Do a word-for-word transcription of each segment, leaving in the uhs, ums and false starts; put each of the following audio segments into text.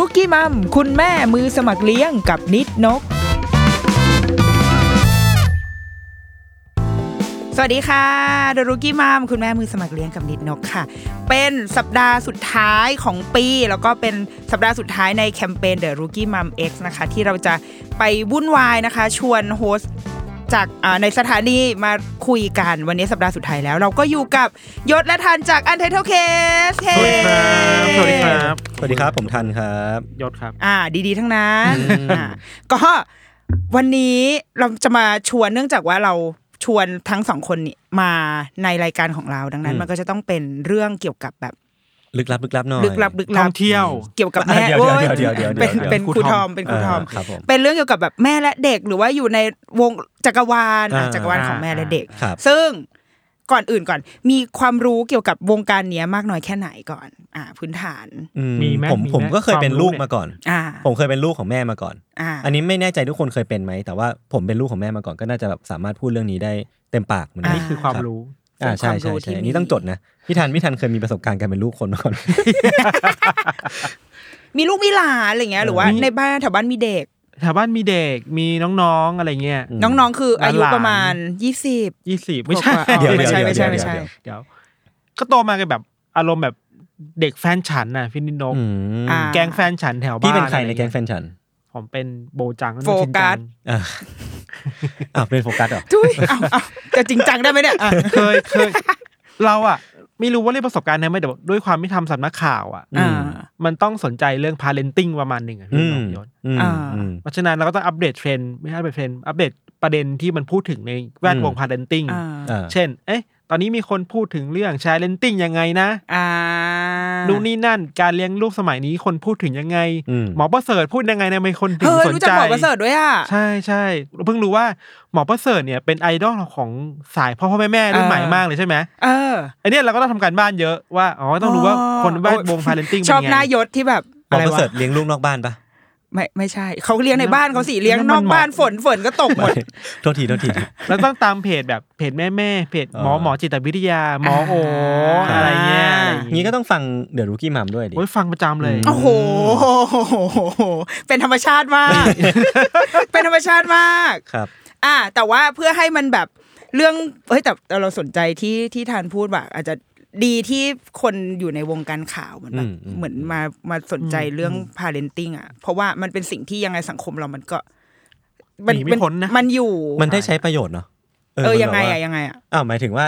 Rookie Mom คุณแม่มือสมัครเลี้ยงกับนิดนกสวัสดีค่ะ The Rookie Mom คุณแม่มือสมัครเลี้ยงกับนิดนกค่ะเป็นสัปดาห์สุดท้ายของปีแล้วก็เป็นสัปดาห์สุดท้ายในแคมเปญ The Rookie Mom X นะคะที่เราจะไปวุ่นวายนะคะชวนโฮสต์จากในสถานีมาคุยกันวันนี้สัปดาห์สุดท้ายแล้วเราก็อยู่กับยศและทันจาก Undertale Case สวัสดีครับสวัสดีครับสวัสดีครับผมทันครับยศครับอ่าดีๆทั้งนั้นอ่าก็วันนี้เราจะมาชวนเนื่องจากว่าเราชวนทั้งสองคนมาในรายการของเราดังนั้นมันก็จะต้องเป็นเรื่องเกี่ยวกับแบบลึกลับลึกลับหน่อยลึกลับลึกลับท่องเที่ยวเกี่ยวกับแม่โอ้ยเป็นเป็นครูทอมเป็นครูทอมเป็นเรื่องเกี่ยวกับแบบแม่และเด็กหรือว่าอยู่ในวงจักรวาลจักรวาลของแม่และเด็กซึ่งก่อนอื่นก่อนมีความรู้เกี่ยวกับวงการเนี้ยมากน้อยแค่ไหนก่อนอ่าพื้นฐานมีแม่ผมผมก็เคยเป็นลูกมาก่อนผมเคยเป็นลูกของแม่มาก่อนอันนี้ไม่แน่ใจทุกคนเคยเป็นไหมแต่ว่าผมเป็นลูกของแม่มาก่อนก็น่าจะแบบสามารถพูดเรื่องนี้ได้เต็มปากเหมือนกันนี่คือความรู้อ่าใช่ใช่ใช่อันนี้ต้องจดนะพี่ทันพี่ทันเคยมีประสบการณ์การเป็นลูกคนก่อนมีลูกมีหลานอะไรเงี้ยหรือว่าในบ้านแถวบ้านมีเด็กแถวบ้านมีเด็กมีน้องๆอะไรเงี้ยน้องๆคืออายุประมาณยี่สิบยี่สิบไม่ใช่ไม่ใช่ไม่ใช่ไม่ใช่เดี๋ยวก็โตมากันแบบอารมณ์แบบเด็กแฟนฉันน่ะพี่นิดนกแก๊งแฟนฉันแถวบ้านพี่เป็นใครในแก๊งแฟนฉันผมเป็นโบจังโฟกัสอ่ะเป็นโฟกัสเหรอทุยอ้าวจะจริงจังได้ไหมเนี่ยเคยเคยเราอ่ะไม่รู้ว่าเรื่องประสบการณ์นั้นไม่แต่ด้วยความไม่ทำสำนักข่าวอ่ะมันต้องสนใจเรื่อง parenting ประมาณหนึ่งอ่ะพี่น้องยศเพราะฉะนั้นเราก็ต้องอัปเดตเทรนด์ไม่ใช่อัปเดตเทรนด์อัปเดตประเด็นที่มันพูดถึงในแวดวง parenting เช่นเอ๊ะตอนนี้มีคนพูดถึงเรื่อง parenting ยังไงนะดูนี่นั่นการเลี้ยงลูกสมัยนี้คนพูดถึงยังไงหมอประเสริฐพูดยังไงเนี่ยมีคนถึงสนใจหมอประเสริฐด้วยอ่ะใช่ๆเพิ่งรู้ว่าหมอประเสริฐเนี่ยเป็นไอดอลของสายพ่อพ่อแม่ๆรุ่นใหม่มากเลยใช่มั้ยเอออันนี้เราก็ต้องทำการบ้านเยอะว่าอ๋อต้องรู้ว่าคนแวดวง parenting เป็นยังไงชอบนายศที่แบบอะไรวะหมอประเสริฐเลี้ยงลูกนอกบ้านปะไม่ไม่ใช่เขาเลี้ยงในบ้านเขาสิเลี้ยงนอกบ้านฝนฝนก็ตกหมดโทษทีโทษทีแล้วต้องตามเพจแบบเพจแม่แม่เพจหมอหมอจิตวิทยาหมอโออะไรเงี้ยอย่างนี้ก็ต้องฟังเดอะรูกี้มัมด้วยดิโอ้ยฟังประจำเลยโอ้โหเป็นธรรมชาติมากเป็นธรรมชาติมากครับอ่ะแต่ว่าเพื่อให้มันแบบเรื่องเฮ้ยแต่เราสนใจที่ที่ทานพูดว่าอาจจะดีที่คนอยู่ในวงการข่าวเหมือนแบบเหมือนมามาสนใจเรื่อง parenting อ่ะเพราะว่ามันเป็นสิ่งที่ยังไงสังคมเรามันก็มันมันมันอยู่มันได้ใช้ประโยชน์เนาะเออยังไงอ่ะยังไงอ่ะอ้าวหมายถึงว่า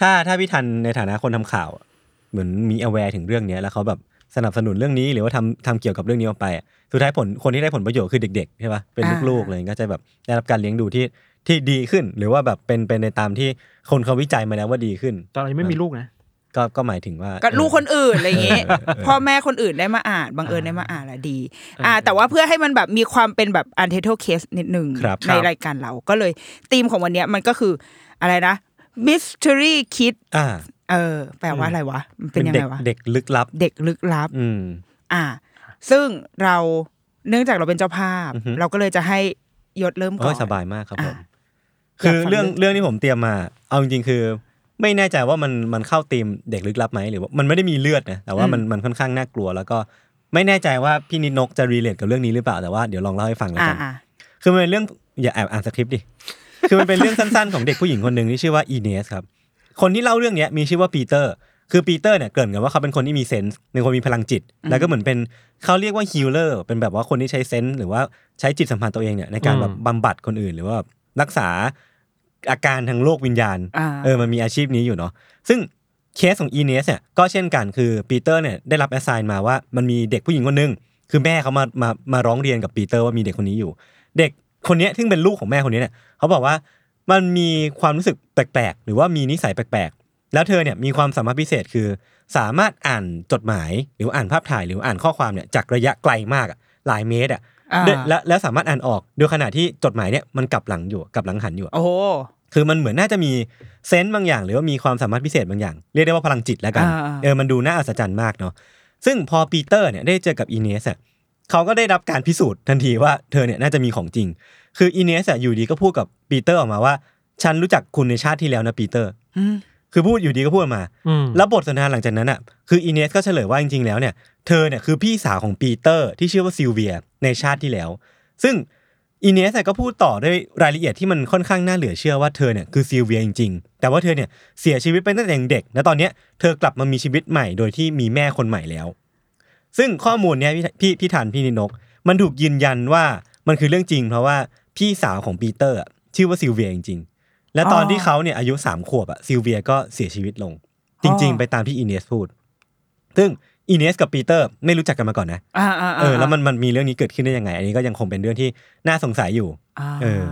ถ้าถ้าพี่ทันในฐานะคนทำข่าวเหมือนมี aware ถึงเรื่องนี้แล้วเขาแบบสนับสนุนเรื่องนี้หรือว่าทำทำเกี่ยวกับเรื่องนี้ออกไปสุดท้ายผลคนที่ได้ผลประโยชน์คือเด็กๆใช่ป่ะเป็นลูกๆเลยก็จะแบบได้รับการเลี้ยงดูที่ที่ดีขึ้นหรือว่าแบบเป็นเป็นในตามที่คนเขาวิจัยมาแล้วว่าดีขึ้นตอนนี้ไม่มีลูกนะก็ก็หมายถึงว่าก็ลูกคนอื่นอะไรอย่างงี้พ่อแม่คนอื่นได้มาอ่านบังเอิญได้มาอ่านละดีอ่าแต่ว่าเพื่อให้มันแบบมีความเป็นแบบ Undertale Case นิดนึงในรายการเราก็เลยธีมของวันนี้มันก็คืออะไรนะ Mystery Kid อ่าเออแปลว่าอะไรวะมันเป็นยังไงวะเด็กลึกลับเด็กลึกลับอืมอ่าซึ่งเราเนื่องจากเราเป็นเจ้าภาพเราก็เลยจะให้ยศเริ่มก่อนสบายมากครับผมคือเรื่องเรื่องที่ผมเตรียมมาเอาจริงๆคือไม่แน่ใจว่ามันมันเข้าธีมเด็กลึกลับไหมหรือว่ามันไม่ได้มีเลือดนะแต่ว่ามันมันค่อนข้างน่ากลัวแล้วก็ ไม่แน่ใจว่าพี่นิดนกจะรีเลทกับเรื่องนี้หรือเปล่าแต่ว่าเดี๋ยวลองเล่าให้ฟังแล้วกันคือมันเป็นเรื่องอย่าแอบอ่านสคริปต์ดิคือมันเป็นเรื่องสั้นๆของเด็กผู้หญิงคนนึงที่ชื่อว่า Ines ครับคนที่เล่าเรื่องนี้มีชื่อว่า Peter คือ Peter เนี่ยเกริ่นกันว่าเขาเป็นคนที่มีเซนส์เป็นคนมีพลังจิตแล้วก็เหมือนเป็นเขาเรียกว่าฮีลเลอร์เป็นแบบว่าคนที่ใช้เซนส์หรือว่าใช้จิตสัมผัสตัวเองเนี่ยในการแบบบำบัดคนอื่นหรือว่ารักษาอาการทางโลกวิญญาณเออมันมีอาชีพนี้อยู่เนาะซึ่งเคสของ Ines เนี่ยก็เช่นกันคือ Peter เนี่ยได้รับ assign มาว่ามันมีเด็กผู้หญิงคนนึงคือแม่เขามามามาร้องเรียนกับ Peter ว่ามีเด็กคนนี้อยู่เด็กคนนี้ซึ่งเป็นลูกของแม่คนนี้เนี่ยเขาบอกว่ามันมีความรู้สึกแปลกๆหรือว่ามีนิสัยแปลกๆแล้วเธอเนี่ยมีความสามารถพิเศษคือสามารถอ่านจดหมายหรืออ่านภาพถ่ายหรืออ่านข้อความเนี่ยจากระยะไกลมากหลายเมตรอ่ะและแล้วสามารถอ่านออกโดยขณะที่จดหมายเนี่ยมันกลับหลังอยู่กลับหลังหันอยู่โอ้คือมันเหมือนน่าจะมีเซนส์บางอย่างหรือว่ามีความสามารถพิเศษบางอย่างเรียกได้ว่าพลังจิตแล้วกันเออมันดูน่าอัศจรรย์มากเนาะซึ่งพอปีเตอร์เนี่ยได้เจอกับอีเนสอ่ะเขาก็ได้รับการพิสูจน์ทันทีว่าเธอเนี่ยน่าจะมีของจริงคืออีเนสอ่ะอยู่ดีก็พูดกับปีเตอร์ออกมาว่าฉันรู้จักคุณในชาติที่แล้วนะปีเตอร์คือพูดอยู่ดีก็พูดมาแล้วบทสนทนาหลังจากนั้นอ่ะคืออีเนสก็เฉลยว่าจริงๆแล้วเนี่ยเธอเนี่ยคือพี่สาวของปีเตอร์ที่ชื่อว่าซิลเวียในชาติที่แล้วซึ่งอีเนสก็พูดต่อด้วยรายละเอียดที่มันค่อนข้างน่าเหลือเชื่อว่าเธอเนี่ยคือซิลเวียจริงๆแต่ว่าเธอเนี่ยเสียชีวิตไปตั้งแต่เด็กและตอนนี้เธอกลับมามีชีวิตใหม่โดยที่มีแม่คนใหม่แล้วซึ่งข้อมูลเนี้ยพี่พี่ทันพี่นินกมันถูกยืนยันว่ามันคือเรื่องจริงเพราะว่าพี่สาวของปีเตอร์ชื่อว่าซิลเวียจริงๆและตอนที่เขาเนี่ยอายุสามขวบอ่ะซิลเวียก็เสียชีวิตลงจริงๆไปตามที่อีเนสพูดซึ่งอีเนสกับปีเตอร์ไม่รู้จักกันมาก่อนนะเออแล้วมันมันมีเรื่องนี้เกิดขึ้นได้ยังไงอันนี้ก็ยังคงเป็นเรื่องที่น่าสงสัยอยู่เอ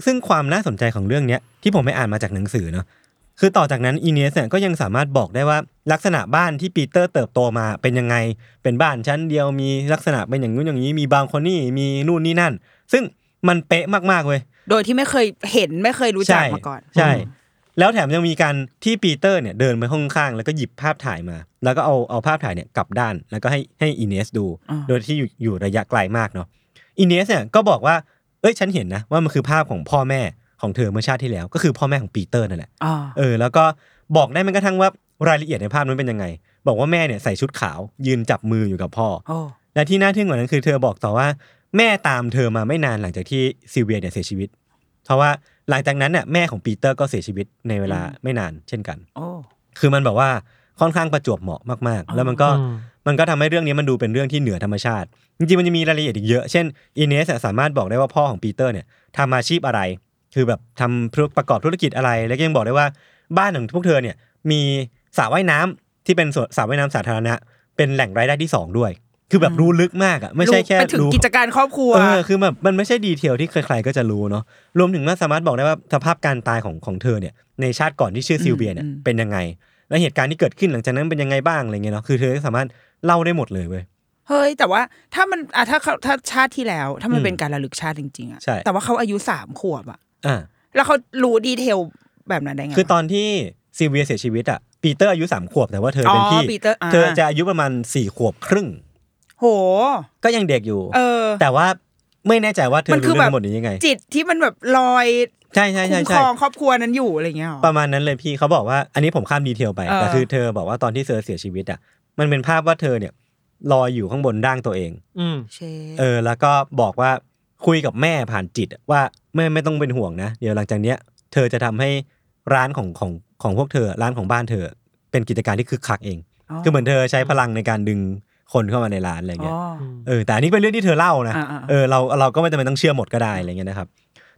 อซึ่งความน่าสนใจของเรื่องนี้ที่ผมไปอ่านมาจากหนังสือเนาะคือต่อจากนั้นอีเนสเนี่ยก็ยังสามารถบอกได้ว่าลักษณะบ้านที่ปีเตอร์เติบโตมาเป็นยังไงเป็นบ้านชั้นเดียวมีลักษณะเป็นอย่างนู้นอย่างนี้มีบางคนนี่มีนู่นนี่นั่นซึ่งมันเป๊ะมากๆเว้ยโดยที่ไม่เคยเห็นไม่เคยรู้จักมาก่อนใช่แล้วแถมยังมีการที่ปีเตอร์เนี่ยเดินไปห้องข้างแล้วก็หยิบภาพถ่ายมาแล้วก็เอาเอาภาพถ่ายเนี่ยกลับด้านแล้วก็ให้ให้อีเนสดูโดยที่อยู่อยู่ระยะไกลมากเนาะอีเนสเนี่ยก็บอกว่าเอ้ยฉันเห็นนะว่ามันคือภาพของพ่อแม่ของเธอเมื่อชาติที่แล้วก็คือพ่อแม่ของปีเตอร์นั่นแหละเออแล้วก็บอกได้แม้กระทั่งว่ารายละเอียดในภาพนั้นเป็นยังไงบอกว่าแม่เนี่ยใส่ชุดขาวยืนจับมืออยู่กับพ่อและที่น่าทึ่งกว่านั้นคือเธอบอกต่อว่าแม่ตามเธอมาไม่นานหลังจากที่ซิลเวียเนี่ยเสียชีวิตเพราะว่าหลังจากนั้นน่ะแม่ของปีเตอร์ก็เสียชีวิตในเวลาไม่นานเช่นกันโอ้คือมันแบบว่าค่อนข้างประจวบเหมาะมากๆแล้วมันก็มันก็ทำให้เรื่องนี้มันดูเป็นเรื่องที่เหนือธรรมชาติจริงๆมันจะมีรายละเอียดอีกเยอะเช่นอีเนสสามารถบอกได้ว่าพ่อของปีเตอร์เนี่ยทำอาชีพอะไรคือแบบทำประกอบธุรกิจอะไรแล้วก็ยังบอกได้ว่าบ้านของพวกเธอเนี่ยมีสระว่ายน้ำที่เป็นสระว่ายน้ำสาธารณะเป็นแหล่งรายได้ที่สองด้วยคือแบบรู้ลึกมากอ่ะไม่ใช่แค่รู้ถึงกิจการครอบครัวเออคือแบบมันไม่ใช่ดีเทลที่ใครๆก็จะรู้เนาะรวมถึงว่าสามารถบอกได้ว่าสภาพการตายของของเธอเนี่ยในชาติก่อนที่ชื่อซิลเวียเนี่ยเป็นยังไงและเหตุการณ์ที่เกิดขึ้นหลังจากนั้นเป็นยังไงบ้างอะไรเงี้ยเนาะคือเธอสามารถเล่าได้หมดเลยเว้ยเฮ้ยแต่ว่าถ้ามันอ่ะถ้าถ้าชาติที่แล้วถ้ามันเป็นการระลึกชาติจริงๆอ่ะแต่ว่าเขาอายุสามขวบอ่ะอ่าแล้วเขารู้ดีเทลแบบนั้นได้ไงคือตอนที่ซิลเวียเสียชีวิตอ่ะปีเตอร์อายุสามขวบแต่ว่าเธอเป็นพี่เธอจะอายุประมาณสี่ขวบครึ่งโหก็ยังเด็กอยู่เออแต่ว่าไม่แน่ใจว่าเธอรู้เรื่องหมดนี้ยังไงจิตที่มันแบบลอยใช่ๆๆๆคุ้มครองครอบครัวนั้นอยู่อะไรเงี้ยประมาณนั้นเลยพี่เขาบอกว่าอันนี้ผมข้ามดีเทลไปแต่คือเธอบอกว่าตอนที่เธอเสียชีวิตอ่ะมันเป็นภาพว่าเธอเนี่ยลอยอยู่ข้างบนร่างตัวเองอืมเออแล้วก็บอกว่าคุยกับแม่ผ่านจิตว่าแม่ไม่ต้องเป็นห่วงนะเดี๋ยวหลังจากเนี้ยเธอจะทำให้ร้านของของของพวกเธอร้านของบ้านเธอเป็นกิจการที่คึกคักเองคือเหมือนเธอใช้พลังในการดึงคนเข้ามาในร้านอะไรเงี้ยเออแต่อันนี้เป็นเรื่องที่เธอเล่านะเออเราเราก็ไม่จำเป็นต้องเชื่อหมดก็ได้อะไรเงี้ยนะครับ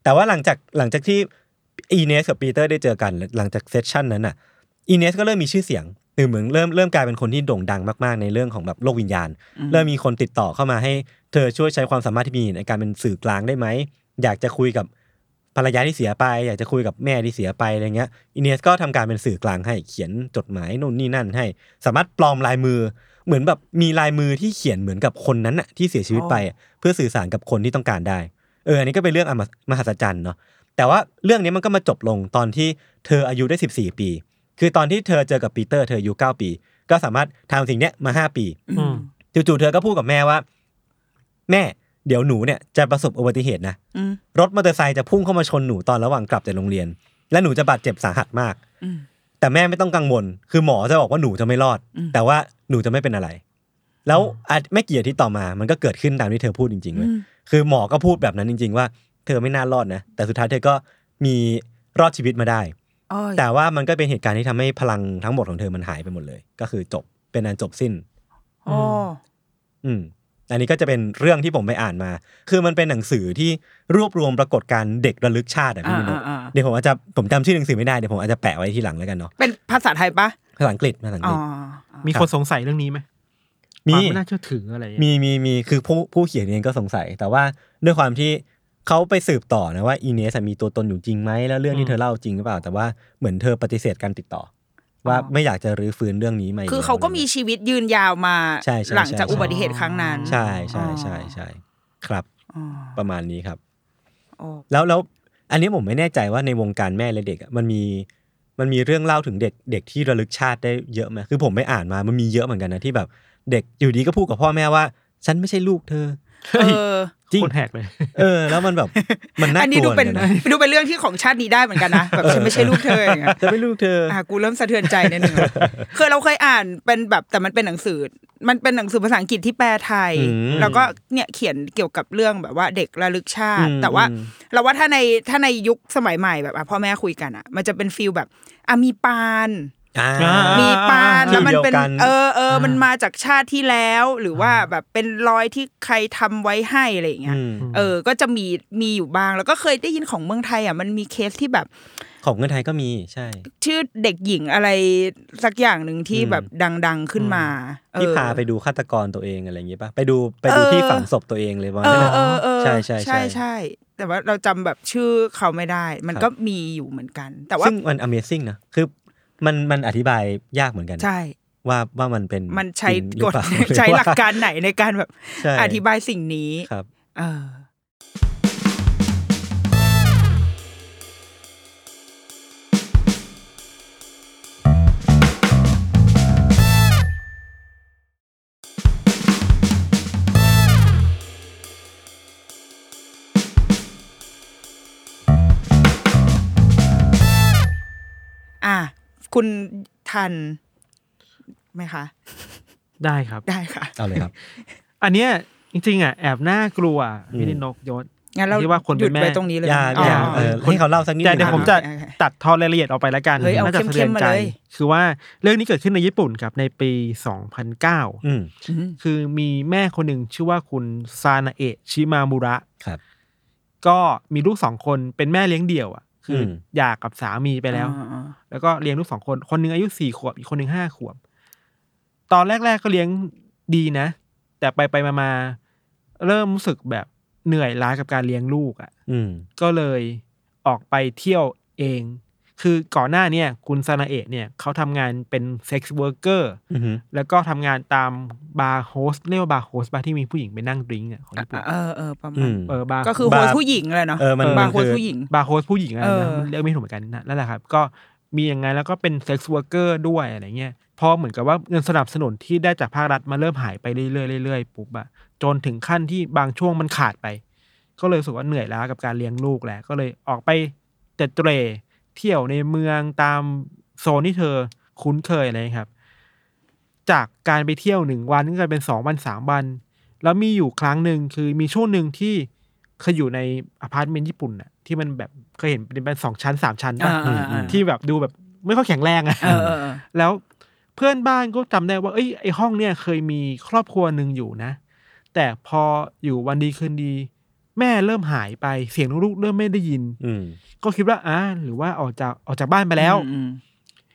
แต่ว่าหลังจากหลังจากที่อีเนสกับปีเตอร์ได้เจอกันหลังจากเซสชั่นนั้นน่ะอีเนสก็เริ่มมีชื่อเสียงคือเหมือนเริ่มเริ่มกลายเป็นคนที่โด่งดังมากๆในเรื่องของแบบโลกวิญญาณเริ่มมีคนติดต่อเข้ามาให้เธอช่วยใช้ความสามารถที่มีในการเป็นสื่อกลางได้ไหมอยากจะคุยกับภรรยาที่เสียไปอยากจะคุยกับแม่ที่เสียไปอะไรเงี้ยอีเนสก็ทำการเป็นสื่อกลางให้เขียนจดหมายโน่นนี่นั่นให้สามารถปลอมลายมือเหมือนแบบมีลายมือที่เขียนเหมือนกับคนนั้นน่ะที่เสียชีวิตไปเพื่อสื่อสารกับคนที่ต้องการได้เอออันนี้ก็เป็นเรื่องมหัศจรรย์เนาะแต่ว่าเรื่องนี้มันก็มาจบลงตอนที่เธออายุได้สิบสี่ปีคือตอนที่เธอเจอกับปีเตอร์เธออายุเก้าปีก็สามารถทำสิ่งเนี้ยมาห้าปีจู่ๆเธอก็พูดกับแม่ว่าแม่เดี๋ยวหนูเนี่ยจะประสบอุบัติเหตุนะรถมอเตอร์ไซค์จะพุ่งเข้ามาชนหนูตอนระหว่างกลับจากโรงเรียนและหนูจะบาดเจ็บสาหัสมากแต่แม่ไม่ต้องกังวลคือหมอจะบอกว่าหนูจะไม่รอดแต่ว่าหนูจะไม่เป็นอะไร แล้วไม่กี่อาทิตย์ต่อมามันก็เกิดขึ้นตามที่เธอพูดจริงๆเลยคือหมอก็พูดแบบนั้นจริงๆว่าเธอไม่น่ารอดนะแต่สุดท้ายเธอก็มีรอดชีวิตมาได้แต่ว่ามันก็เป็นเหตุการณ์ที่ทำให้พลังทั้งหมดของเธอมันหายไปหมดเลยก็คือจบเป็นอันจบสิ้นอ๋ออืมอันนี้ก็จะเป็นเรื่องที่ผมไปอ่านมาคือมันเป็นหนังสือที่รวบรวมปรากฏการณ์เด็กระลึกชาติอ่ะพี่นะเดี๋ยวผมอาจจะผมจำชื่อหนังสือไม่ได้เดี๋ยวผมอาจจะแปะไว้ทีหลังแล้วกันเนาะเป็นภาษาไทยปะภาษาอังกฤษภาษาอังกฤษมีคนสงสัยเรื่องนี้ไหมมีความน่าเชื่อถืออะไรมีมีมีคือผู้ผู้เขียนเองก็สงสัยแต่ว่าด้วยความที่เขาไปสืบต่อนะว่าอีเนสมีตัวตนอยู่จริงไหมแล้วเรื่องที่เธอเล่าจริงหรือเปล่าแต่ว่าเหมือนเธอปฏิเสธการติดต่อว่าไม่อยากจะรื้อฟื้นเรื่องนี้มาคือเขาก็มีชีวิตยืนยาวมาหลังจากอุบัติเหตุครั้งนั้นใช่ใช่ใช่ใช่ครับประมาณนี้ครับแล้วแล้วอันนี้ผมไม่แน่ใจว่าในวงการแม่และเด็กมันมีมันมีเรื่องเล่าถึงเด็กเด็กที่ระลึกชาติได้เยอะไหมคือผมไม่อ่านมามันมีเยอะเหมือนกันนะที่แบบเด็กอยู่ดีก็พูดกับพ่อแม่ว่าฉันไม่ใช่ลูกเธอเออจริงคนแหกเลยเออแล้วมันแบบมันน่ากลัวอันนี้ดูเป็นดูเป็นเรื่องที่ของชาตินี้ได้เหมือนกันนะแบบฉันไม่ใช่ลูกเธออย่างเงี้ยฉันไม่ลูกเธออ่ะกูเริ่มสะเทือนใจนิดนึงคือเราเคยอ่านเป็นแบบแต่มันเป็นหนังสือมันเป็นหนังสือภาษาอังกฤษที่แปลไทยแล้วก็เนี่ยเขียนเกี่ยวกับเรื่องแบบว่าเด็กระลึกชาติแต่ว่าเราว่าถ้าในถ้าในยุคสมัยใหม่แบบอ่ะพ่อแม่คุยกันอ่ะมันจะเป็นฟีลแบบอ่ะมีปานมีปานแล้วมันเป็นเออเออมันมาจากชาติที่แล้วหรือว่าแบบเป็นรอยที่ใครทำไว้ให้อะไรอย่างเงี้ยเออก็จะมีมีอยู่บ้างแล้วก็เคยได้ยินของเมืองไทยอ่ะมันมีเคสที่แบบของเมืองไทยก็มีใช่ชื่อเด็กหญิงอะไรสักอย่างนึงที่แบบดังๆขึ้นมาที่พาไปดูฆาตกรตัวเองอะไรอย่างเงี้ยป่ะไปดูไปดูที่ฝังศพตัวเองเลยว่าใช่ใช่ใช่ใช่แต่ว่าเราจำแบบชื่อเขาไม่ได้มันก็มีอยู่เหมือนกันแต่ว่าซึ่งมัน Amazing นะคือมันมันอธิบายยากเหมือนกันใช่ว่าว่ามันเป็นมันใช้กฎใช้หลักการไหนในการแบบอธิบายสิ่งนี้ครับเอออ่ะคุณทันไหมคะได้ครับได้ค่ะเอาเลยครับอันเนี้ยจริงๆอ่ะแอบน่ากลัวพี่นกยศงั้นเราหยุดไปตรงนี้เลยคนเขาเล่าสักนิดแต่เดี๋ยวผมจะตัดทอนรายละเอียดออกไปแล้วกันน่าจะสะเทือนใจคือว่าเรื่องนี้เกิดขึ้นในญี่ปุ่นครับในปีสองพันเก้าคือมีแม่คนหนึ่งชื่อว่าคุณซานาเอะชิมามุระครับก็มีลูกสองคนเป็นแม่เลี้ยงเดี่ยวอ่ะคือหย่ากับสามีไปแล้วแล้วก็เลี้ยงลูกสองคนคนนึงอายุสี่ขวบอีกคนนึงห้าขวบตอนแรกๆ ก็เลี้ยงดีนะแต่ไปๆมาๆเริ่มรู้สึกแบบเหนื่อยล้ากับการเลี้ยงลูกอ่ะก็เลยออกไปเที่ยวเองคือก่อนหน้านี้คุณซานาเอะเนี่ยเขาทำงานเป็นเซ็กซ์เวิร์กเกอร์แล้วก็ทำงานตามบาร์โฮสเรียกว่าบาร์โฮสบาร์ที่มีผู้หญิงไปนั่งดื่มอ่ะของญี่ปุ่นเออเออประมาณเออบาร์ก็คือโฮสผู้หญิงเลยเนาะบาร์โฮสผู้หญิงบาร์โฮสผู้หญิงอะไรนะเรียกไม่ถูกเหมือนกันนั่นแหละครับก็มีอย่างไงแล้วก็เป็นเซ็กซ์เวิร์กเกอร์ด้วยอะไรเงี้ยพอเหมือนกับว่าเงินสนับสนุนที่ได้จากภาครัฐมาเริ่มหายไปเรื่อยๆเรื่อยๆปุ๊บอ่ะจนถึงขั้นที่บางช่วงมันขาดไปก็เลยรู้สึกว่าเหนื่อยล้ากับการเลี้ยงลูกแล้วก็เลยออกไปเตะเตะเที่ยวในเมืองตามโซนที่เธอคุ้นเคยอะไรครับจากการไปเที่ยวหนึ่งวันก็กลายเป็นสองวันสามวันแล้วมีอยู่ครั้งนึงคือมีช่วงนึงที่เคยอยู่ในอพาร์ตเมนต์ญี่ปุ่นน่ะที่มันแบบเคยเห็นเป็นสองชั้นสามชั้นป่ะที่แบบดูแบบไม่ค่อยแข็งแรงอ่ะแล้วเพื่อนบ้านก็จำได้ว่าเอ้ยไอ้ห้องเนี่ยเคยมีครอบครัวนึงอยู่นะแต่พออยู่วันดีคืนดีแม่เริ่มหายไปเสียงลูกๆเริ่มไม่ได้ยินก็คิดว่าอ่าหรือว่าออกจากออกจากบ้านไปแล้ว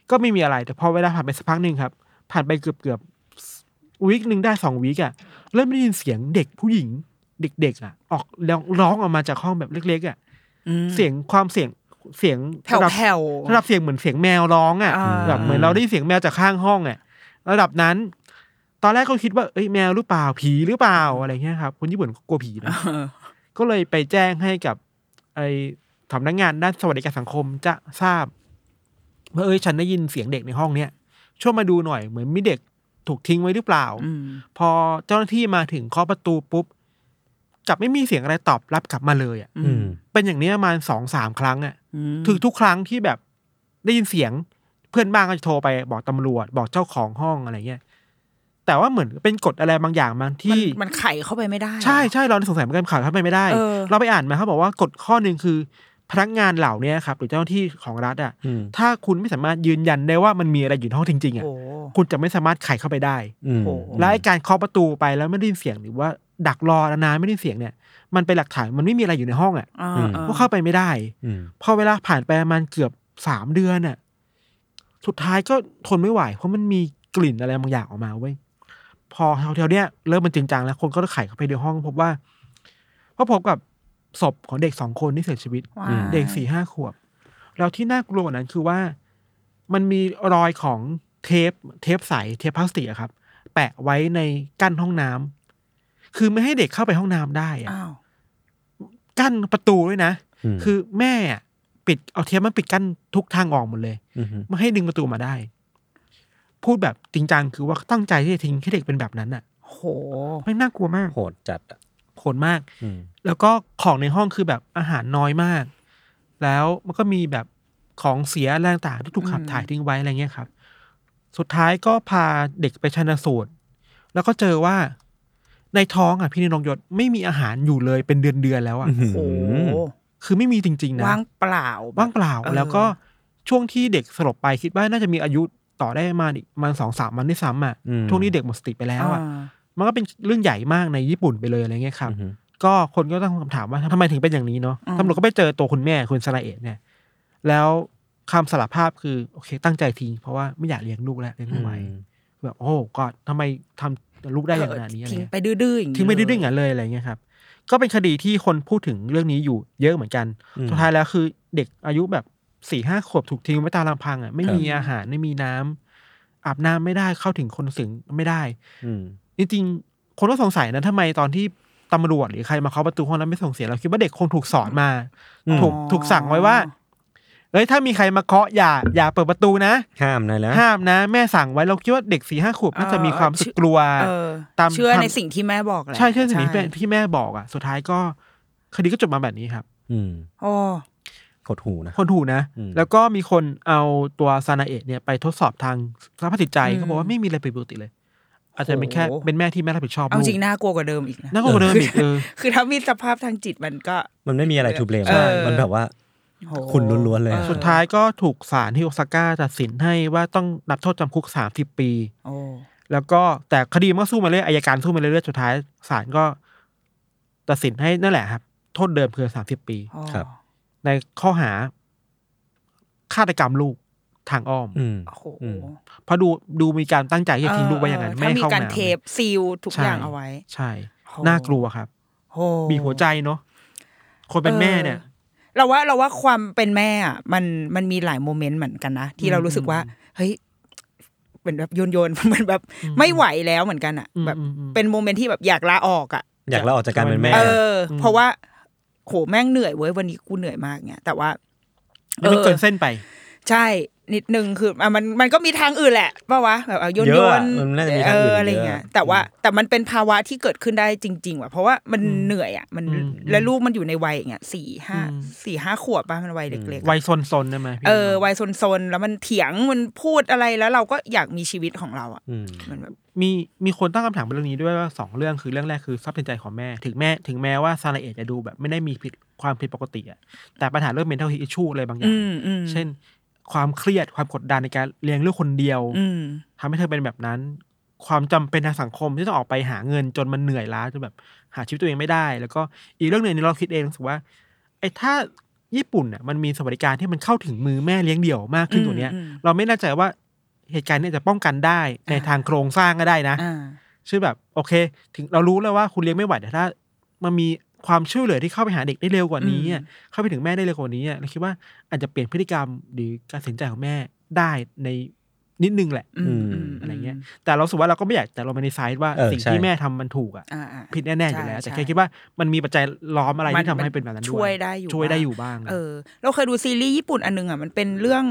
ก็ไม่มีอะไรแต่พอเวลาผ่านไปสักพักนึงครับผ่านไปเกือบๆวีคนึงได้สองวีคอ่ะเริ่มได้ยินเสียงเด็กผู้หญิงเด็กๆอ่ะออกร้องออกมาจากห้องแบบเล็กๆอ่ะเสียงความเสียงเสียงระดับระดับเสียงเหมือนเสียงแมวร้องอ่ะแบบเหมือนเราได้ยินเสียงแมวจากข้างห้องอ่ะระดับนั้นตอนแรกก็คิดว่าเอ้ยแมวหรือเปล่าผีหรือเปล่าอะไรเงี้ยครับคนญี่ปุ่นกลัวผีนะก็เลยไปแจ้งให้กับไอ้สำนักงานด้านสวัสดิการสังคมจะทราบว่าเอ้ยฉันได้ยินเสียงเด็กในห้องเนี้ยช่วยมาดูหน่อยเหมือนมีเด็กถูกทิ้งไว้หรือเปล่าพอเจ้าหน้าที่มาถึงเคาะประตูปุ๊บกลับไม่มีเสียงอะไรตอบรับกลับมาเลยอ่ะเป็นอย่างนี้ประมาณ สองถึงสาม ครั้งอ่ะถึงทุกครั้งที่แบบได้ยินเสียงเพื่อนบ้านก็จะโทรไปบอกตำรวจบอกเจ้าของห้องอะไรเงี้ย แต่ว่าเหมือนเป็นกฎอะไรบางอย่างมันที่มันไขเข้าไปไม่ได้ใช่ใช่เราสงสัยมันไขเข้าไปไม่ได้เราไปอ่านมาเขาบอกว่ากฎข้อนึงคือพนักงานเหล่านี้ครับหรือเจ้าหน้าที่ของรัฐอ่ะถ้าคุณไม่สามารถยืนยันได้ว่ามันมีอะไรอยู่ในห้องจริงๆอ่ะคุณจะไม่สามารถไขเข้าไปได้และการเคาะประตูไปแล้วไม่ได้ยินเสียงหรือว่าดักรอนานไม่ได้ยินเสียงเนี่ยมันเป็นหลักฐานมันไม่มีอะไรอยู่ในห้องอ่ะก็เข้าไปไม่ได้พอเวลาผ่านไปประมาณเกือบสามเดือนอ่ะสุดท้ายก็ทนไม่ไหวเพราะมันมีกลิ่นอะไรบางอย่างออกมาเว้ยพอแถวๆเนี้ยเริ่มมันจริงจังแล้วคนก็ไขเข้าไปในห้องพบว่าพอพบกับศพของเด็กสองคนที่เสียชีวิต wow. เด็ก สี่ถึงห้า ขวบแล้วที่น่ากลัวกว่านั้นคือว่ามันมีรอยของเทปเทปใสเทปพลาสติกครับแปะไว้ในกั้นห้องน้ำคือไม่ให้เด็กเข้าไปห้องน้ำได้อ่ะ wow. กั้นประตูด้วยนะ hmm. คือแม่ปิดเอาเทปมันปิดกั้นทุกทางออกหมดเลย hmm. ไม่ให้ดึงประตูมาได้พูดแบบจริงจังคือว่าตั้งใจที่จะทิ้งให้เด็กเป็นแบบนั้นอ่ะโหไม่น่ากลัวมากโหดจัดอ่ะโหดมากแล้วก็ของในห้องคือแบบอาหารน้อยมากแล้วมันก็มีแบบของเสียอะไรต่างๆที่ถูกขับถ่ายทิ้งไว้อะไรเงี้ยครับสุดท้ายก็พาเด็กไปชันสูตรแล้วก็เจอว่าในท้องอ่ะพี่นงยศไม่มีอาหารอยู่เลยเป็นเดือนๆแล้วอ่ะโอ้คือไม่มีจริงๆนะว่างเปล่าว่างเปล่าแล้วก็ช่วงที่เด็กสลบไปคิดว่าน่าจะมีอายุต่อได้มาอีกมัน สองถึงสาม วันด้วยซ้ำอ่ะช่วงนี้เด็กหมดสติไปแล้วอ่ะมันก็เป็นเรื่องใหญ่มากในญี่ปุ่นไปเลยอะไรเงี้ยครับก็คนก็ตั้งคำถามว่าทำไมถึงเป็นอย่างนี้เนาะตำรวจก็ไปเจอตัวคุณแม่คุณสลาเอะเนี่ยแล้วคำสารภาพคือโอเคตั้งใจทิ้งเพราะว่าไม่อยากเลี้ยงลูกแล้วเลี้ยงไว้แบบโอ้ก็ทำไมทำลูกได้อย่างนั้นนี้ทิ้งไปดื้อๆอย่างนี้ทิ้งไปดื้อๆอย่างนั้นเลยอะไรเงี้ยครับก็เป็นคดีที่คนพูดถึงเรื่องนี้อยู่เยอะเหมือนกันสุดท้ายแล้วคือเด็กอายุแบบสี่ห้าขวบถูกทิ้งไว้ตามลำพังอ่ะไม่มีอาหารไม่มีน้ำอาบน้ำไม่ได้เข้าถึงคนสิงไม่ได้จริงๆคนก็สงสัยนะทำไมตอนที่ตำรวจหรือใครมาเคาะประตูห้องแล้วไม่ส่งเสียงเราคิดว่าเด็กคงถูกสอนมาถูกถูกสั่งไว้ว่าเอ้ยถ้ามีใครมาเคาะอย่าอย่าเปิดประตูนะห้ามนะห้ามนะแม่สั่งไว้เราคิดว่าเด็กสี่ห้าขวบน่าจะมีความสึกกลัวตามเชื่อในสิ่งที่แม่บอกแหละใช่เชื่อสิ่งที่แม่บอกอ่ะสุดท้ายก็คดีก็จบมาแบบนี้ครับอ๋อโคตรหูนะโคตรหูนะแล้วก็มีคนเอาตัวซานาเอะเนี่ยไปทดสอบทางสภาพจิตใจเขาบอกว่าไม่มีอะไรผิดปกติเลยอาจจะเป็นแค่เป็นแม่ที่ไม่รับผิดชอบเอาจริงน่ากลัวกว่าเดิมอีกนะน่ากลัวกว่าเดิมอีกคือคือถ้ามีสภาพทางจิตมันก็มันไม่มีอะไรทูเบลมมันแบบว่าคุณล้วนๆเลยสุดท้ายก็ถูกศาลที่โอซาก้าตัดสินให้ว่าต้องรับโทษจำคุกสามสิบปีแล้วก็แต่คดีมันก็สู้มาเรื่อยอัยการสู้มาเรื่อยๆสุดท้ายศาลก็ตัดสินให้นั่นแหละครับโทษเดิมคือสามสิบปีครับในข้อหาฆาตกรรมลูกทางอ้อมโอ้โหพอดูดูมีการตั้งใจจะทิ้งลูกไว้อย่างนั้นไม่เข้าหน้ามีการเทปซีลทุกอย่างเอาไว้ใช่น่ากลัวครับบีบหัวใจเนาะคนเป็นแม่เนี่ยเราว่าเราว่าความเป็นแม่อ่ะมันมันมีหลายโมเมนต์เหมือนกันนะที่เรารู้สึกว่าเฮ้ยเป็นแบบโยนโยนมันแบบไม่ไหวแล้วเหมือนกันอ่ะแบบเป็นโมเมนต์ที่แบบอยากลาออกอ่ะอยากลาออกจากการเป็นแม่เออเพราะว่าโหแม่งเหนื่อยเว้ยวันนี้กูเหนื่อยมากเนี่ยแต่ว่าเออเกินเส้นไปใช่นิดนึงคืออ่ะมันมันก็มีทางอื่นแหละป่ะวะแบบเอาโยนโยนเอออะไรเงี้ยแต่ว่าแต่มันเป็นภาวะที่เกิดขึ้นได้จริงๆว่ะเพราะว่ามันเหนื่อยอ่ะมันและลูกมันอยู่ในวัยอย่างเงี้ยสี่ ห้า สี่ ห้า ขวบป่ะมันวัยเด็กๆวัยซนๆใช่มั้ยเออวัยซนๆแล้วมันเถียงมันพูดอะไรแล้วเราก็อยากมีชีวิตของเราอ่ะมันแบบมีมีคนตั้งคำถามเรื่องนี้ด้วยว่าสองเรื่องคือเรื่องแรกคือทรัพย์สินใจของแม่ถึงแม่ถึงแม้ว่าซาลาเอะจะดูแบบไม่ได้มีผิดความผิดปกติอ่ะแต่ปัญหาเรื่อง mental health issue อะไรบางอย่างเช่นความเครียดความกดดันในการเลี้ยงลูกคนเดียวทำให้เธอเป็นแบบนั้นความจำเป็นทางสังคมที่ต้องออกไปหาเงินจนมันเหนื่อยล้าจนแบบหาชีวิตตัวเองไม่ได้แล้วก็อีกเรื่องนึงเราคิดเองรู้สึกว่าไอ้ถ้าญี่ปุ่นน่ะมันมีสวัสดิการที่มันเข้าถึงมือแม่เลี้ยงเดี่ยวมากขึ้นตัวเนี้ยเราไม่แน่ใจว่าเหตุการณ์นี้จะป้องกันได้ในทางโครงสร้างก็ได้นะชื่อแบบโอเคถึงเรารู้แล้วว่าคุณเลี้ยงไม่ไหวแต่ถ้ามันมีความช่วยเหลือที่เข้าไปหาเด็กได้เร็วกว่านี้เข้าไปถึงแม่ได้เร็วกว่านี้เราคิดว่าอาจจะเปลี่ยนพฤติกรรมหรือการตัดสินใจของแม่ได้ในนิดนึงแหละ อ, อะไรเงี้ยแต่เราสึกว่าเราก็ไม่อยากแต่เราไม่ได้ไซด์ว่าสิ่งที่แม่ทำมันถูกอ่ะผิดแน่ๆอยู่แล้วแต่แค่คิดว่ามันมีปัจจัยล้อมอะไรที่ทำให้เป็นแบบนั้นด้วยช่วยได้อยู่ช่วยได้อยู่บ้างเออเราเคยดูซีรีส์ญี่ปุ่นอันนึงอ่ะมันเป็นเรื่อง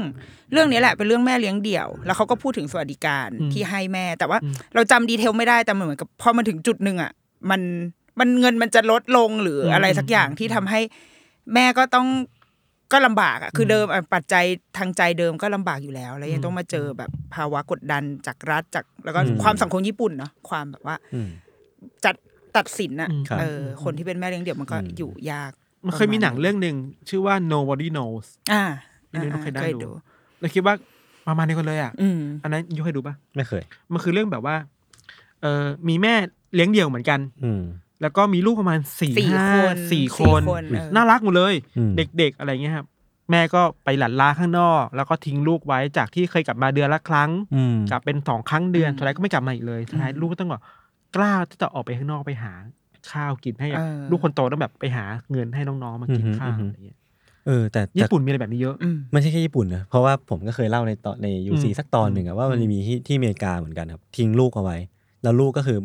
เรื่องนี้แหละเป็นเรื่องแม่เลี้ยงเดี่ยวแล้วเขาก็พูดถึงสวัสดิการที่ให้แม่แต่ว่าเราจำดีเทลไม่ได้แต่เหมือนกับพอมาถึงจุดนึงอ่ะมันมันเงินมันจะลดลงหรืออะไรสักอย่างที่ทำให้แม่ก็ต้อง ก็ลำบากอ่ะคือเดิมปัจจัยทางใจเดิมก็ลำบากอยู่แล้วแล้วยังต้องมาเจอแบบภาวะกดดันจากรัฐจากแล้วก็ความสังคมญี่ปุ่นเนาะความแบบว่าจัดตัดสินอ่ะเออคนที่เป็นแม่เลี้ยงเดี่ยวมันก็อยู่ยากมันเคยมีหนังเรื่องนึงชื่อว่า Nobody Knows อ่าอันนี้เคยได้ดูแล้วคิดว่าประมาณนี้กันเลยอ่ะอันนั้นยูเคยดูป่ะไม่เคยมันคือเรื่องแบบว่าเออมีแม่เลี้ยงเดี่ยวเหมือนกันแล้วก็มีลูกประมาณ สี่คนน่ารักหมดเลยเด็กๆอะไรเงี้ยครับแม่ก็ไปหลั่นลาข้างนอกแล้วก็ทิ้งลูกไว้จากที่เคยกลับมาเดือนละครั้งกลับเป็นสองครั้งเดือนสุดท้ายก็ไม่กลับมาอีกเลยสุดท้ายลูกก็ต้องแบบกล้าที่จะออกไปข้างนอกไปหาข้าวกินให้ลูกคนโตต้องแบบไปหาเงินให้น้องๆมากินข้าวอะไรเงี้ยเออแต่ญี่ปุ่นมีอะไรแบบนี้เยอะไม่ใช่แค่ญี่ปุ่นนะเพราะว่าผมก็เคยเล่าในตอนใน ยู ซี สักตอนนึงอ่ะว่ามันมีที่ที่อเมริกาเหมือนกันครับทิ้งลูกเอาไว้แล้วลูกก็คื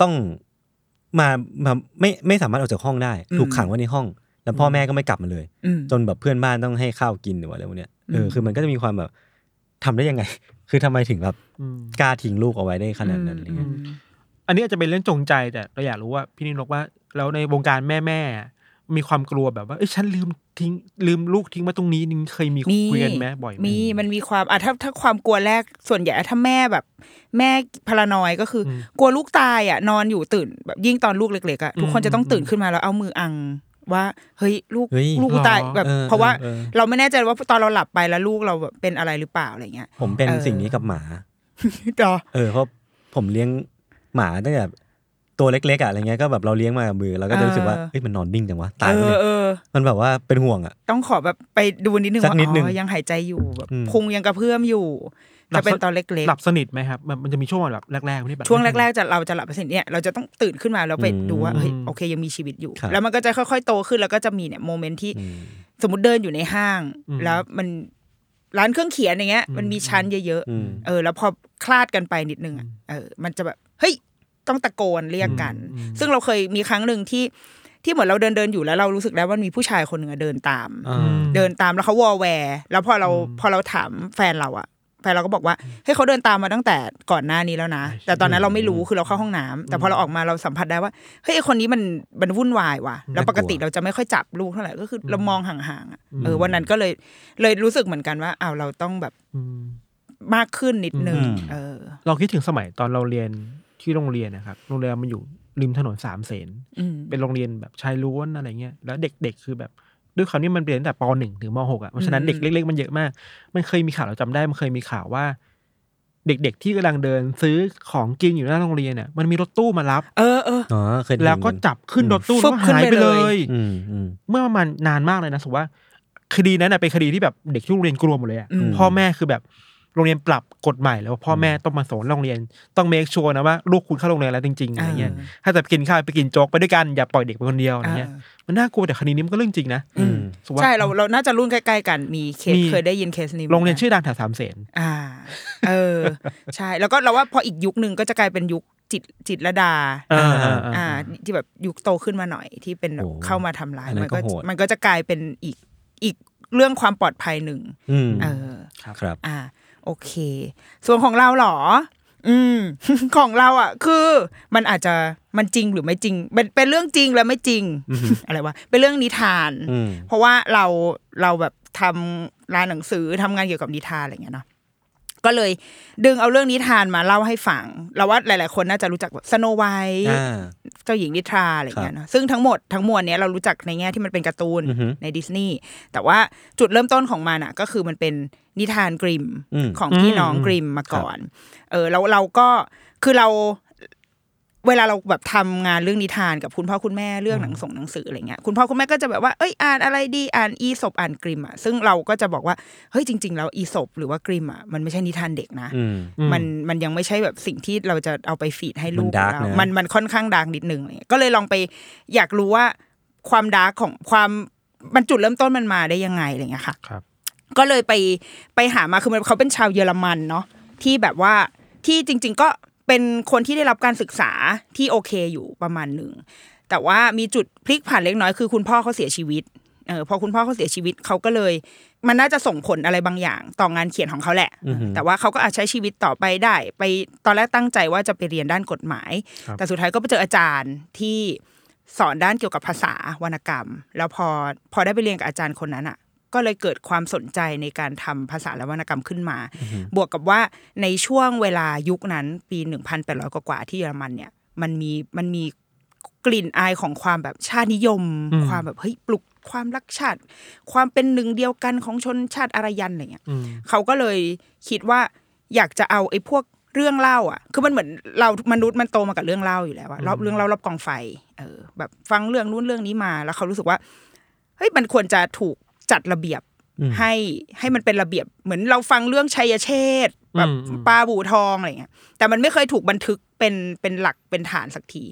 อต้องมาแบบไม่ไม่สามารถออกจากห้องได้ถูกขังไว้ในห้องแล้วพ่อแม่ก็ไม่กลับมาเลยจนแบบเพื่อนบ้านต้องให้ข้าวกินหรืออะไรพวกเนี้ยเออคือมันก็จะมีความแบบทำได้ยังไงคือทำไมถึงแบบกล้าทิ้งลูกเอาไว้ได้ขนาดนั้นอะไรเงี้ยอันนี้อาจจะเป็นเรื่องจงใจแต่เราอยากรู้ว่าพี่นิโนกว่าแล้วในวงการแม่แม่มีความกลัวแบบว่าเอ้ยฉันลืมทิ้งลืมลูกทิ้งมาตรงนี้นี่เคยมีคุยกันไหมบ่อยไหมมีมันมีความอ่ะถ้าถ้าความกลัวแรกส่วนใหญ่ถ้าแม่แบบแม่พารานอยก็คือกลัวลูกตายอ่ะนอนอยู่ตื่นแบบยิ่งตอนลูกเล็กๆอ่ะทุกคนจะต้องตื่นขึ้นมาแล้วเอามืออังว่าเฮ้ยลูกลูกตายแบบเพราะว่าเราไม่แน่ใจว่าตอนเราหลับไปแล้วลูกเราแบบเป็นอะไรหรือเปล่าอะไรเงี้ยผมเป็นสิ่งนี้กับหมาเออเพราะผมเลี้ยงหมาตั้งแต่ตัวเล็กๆอ่ะอะไรเงี้ยก็แบบเราเลี้ยงมากับมือเราก็จะรู้สึกว่าเฮ้ยมันนอนนิ่งจังวะตายไปเลยมันแบบว่าเป็นห่วงอ่ะต้องขอแบบไปดูนิดนึงว่าอ๋อยังหายใจอยู่แบบพุงยังกระเพื่อมอยู่จะเป็นตอนเล็กๆหลับสนิทไหมครับมันจะมีช่วงแบบแรกๆที่แบบช่วงแรกๆจะเราจะหลับสนิทเนี่ยเราจะต้องตื่นขึ้นมาแล้วไปดูว่าเฮ้ยโอเคยังมีชีวิตอยู่แล้วมันก็จะค่อยๆโตขึ้นแล้วก็จะมีเนี่ยโมเมนต์ที่สมมติเดินอยู่ในห้างแล้วมันร้านเครื่องเขียนอย่างเงี้ยมันมีชั้นเยอะๆเออแล้วพอคลาดกันไปนิดนึงอ่ะเออมันจะแบบเฮ้ยต้องตะโกนเรียกกันซึ่งเราเคยมีครั้งนึงที่ที่เหมือนเราเดินเดินอยู่แล้วเรารู้สึกแล้วว่ามีผู้ชายคนนึงเดินตามเดินตามแล้วเขาวอแวร์แล้วพอเราพอเราถามแฟนเราอะแฟนเราก็บอกว่าเฮ้ยเขาเดินตามมาตั้งแต่ก่อนหน้านี้แล้วนะแต่ตอนนั้นเราไม่รู้คือเราเข้าห้องน้ำแต่พอเราออกมาเราสัมผัสได้ว่าเฮ้ยไอคนนี้มันมันวุ่นวายว่ะแล้วปกติเราจะไม่ค่อยจับลูกเท่าไหร่ก็คือเรามองห่างๆเออวันนั้นก็เลยเลยรู้สึกเหมือนกันว่าอ้าวเราต้องแบบมากขึ้นนิดนึงเออเราคิดถึงสมัยตอนเราเรียนที่โรงเรียนนะครับโรงเรียนมันอยู่ริมถนนสามเสนเป็นโรงเรียนแบบชายล้วนอะไรเงี้ยแล้วเด็กๆคือแบบด้วยคราวนี้มันเรียนตั้งแต่ป.หนึ่ง ถึงม.หก อ่ะเพราะฉะนั้นเด็กเล็กๆมันเยอะมากมันเคยมีข่าวเราจำได้มันเคยมีข่าวว่าเด็กๆที่กำลังเดินซื้อของกินอยู่หน้าโรงเรียนเนี่ยมันมีรถตู้มารับเออเอออ๋อเคยแล้วก็จับขึ้นรถตู้แล้วหายไปเลยเมื่อประมาณนานมากเลยนะสมมติว่าคดีนั้นเป็นคดีที่แบบเด็กที่โรงเรียนกลัวหมดเลยอ่ะพ่อแม่คือแบบโรงเรียนปรับกฎใหม่แล้วพ่อแม่ต้องมาสอนโรงเรียนต้องเมคชัวร์นะว่าลูกคุณเข้าโรงเรียนแล้วจริงๆอะไรเงี้ยถ้าจะกินข้าวไปกินโจ๊กไปด้วยกันอย่าปล่อยเด็กไปคนเดียวอะไรเงี้ยมันน่ากลัวแต่คดีนี้มันก็เรื่องจริงนะใช่เราเราน่าจะรุ่นใกล้ๆกันมีเคสเคยได้ยินเคสนี้โรงเรียนชื่อดังแถวสามเสนอ่าเออใช่แล้วก็เราว่าพออีกยุคนึงก็จะกลายเป็นยุคจิตจิตระดาอ่าที่แบบยุคโตขึ้นมาหน่อยที่เป็นเข้ามาทำร้ายมันก็มันก็จะกลายเป็นอีกอีกเรื่องความปลอดภัยหนึ่งเออครับอ่าโอเคส่วนของเราหรออืมของเราอ่ะคือมันอาจจะมันจริงหรือไม่จริงเป็นเป็นเรื่องจริงและไม่จริง อะไรวะเป็นเรื่องนิทานเพราะว่าเราเราแบบทำร้านหนังสือทำงานเกี่ยวกับนิทานอะไรอย่างเงี้ยเนาะก็เลยดึงเอาเรื่องนิทานมาเล่าให้ฟังเราว่าหลายๆคนน่าจะรู้จักแบบสโนไวท์เจ้าหญิงนิทราอะไรอย่างเงี้ยเนาะซึ่งทั้งหมดทั้งมวลเนี้ยเรารู้จักในแง่ที่มันเป็นการ์ตูนในดิสนีย์แต่ว่าจุดเริ่มต้นของมันอ่ะก็คือมันเป็นนิทานกริมของพี่น้องกริมมาก่อนเออแล้วเราก็คือเราเวลาเราแบบทำงานเรื่องนิทานกับคุณพ่อคุณแม่เรื่องหนังส่งหนังสืออะไรเงี้ยคุณพ่อคุณแม่ก็จะแบบว่าเอ้ยอ่านอะไรดีอ่านอีสปอ่านกริมอ่ะซึ่งเราก็จะบอกว่าเฮ้ยจริงๆแล้วอีสปหรือว่ากริมอ่ะมันไม่ใช่นิทานเด็กนะมันมันยังไม่ใช่แบบสิ่งที่เราจะเอาไปฟีดให้ลูกเรามันมันค่อนข้างดาร์กนิดนึงเลยก็เลยลองไปอยากรู้ว่าความดาร์กของความมันจุดเริ่มต้นมันมาได้ยังไงอะไรเงี้ยค่ะก็เลยไปไปหามาคือเขาเป็นชาวเยอรมันเนาะที่แบบว่าที่จริงๆก็เป็นคนที่ได้รับการศึกษาที่โอเคอยู่ประมาณหนึ่งแต่ว่ามีจุดพลิกผันเล็กน้อยคือคุณพ่อเขาเสียชีวิตเออพอคุณพ่อเขาเสียชีวิตเขาก็เลยมันน่าจะส่งผลอะไรบางอย่างต่องานเขียนของเขาแหละแต่ว่าเขาก็อาจใช้ชีวิตต่อไปได้ไปตอนแรกตั้งใจว่าจะไปเรียนด้านกฎหมายแต่สุดท้ายก็ไปเจออาจารย์ที่สอนด้านเกี่ยวกับภาษาวรรณกรรมแล้วพอพอได้ไปเรียนกับอาจารย์คนนั้นอ่ะ ก็เลยเกิดความสนใจในการทำภาษาและวรรณกรรมขึ้นมา mm-hmm. บวกกับว่าในช่วงเวลายุคนั้นปี หนึ่งพันแปดร้อย กว่าๆที่เยอรมันเนี่ยมันมีมันมีกลิ่นอายของความแบบชาตินิยม mm-hmm. ความแบบเฮ้ยปลุกความรักชาติความเป็นหนึ่งเดียวกันของชนชาติอารยันอะไรเงี้ย mm-hmm. เขาก็เลยคิดว่าอยากจะเอาไอ้พวกเรื่องเล่าอ่ะคือมันเหมือนเรามนุษย์มันโตมากับเรื่องเล่าอยู่แล้วอ่ะรอบเรื่องเล่ารอบกองไฟเออแบบฟังเรื่องนู้นเรื่องนี้มาแล้วเขารู้สึกว่าเฮ้ยมันควรจะถูกจัดระเบียบให้ให้มันเป็นระเบียบเหมือนเราฟังเรื่องชัยเชษฐ์แบบปลาบู่ทองอะไรเงี้ยแต่มันไม่เคยถูกบันทึกเป็นเป็นหลักเป็นฐานสักที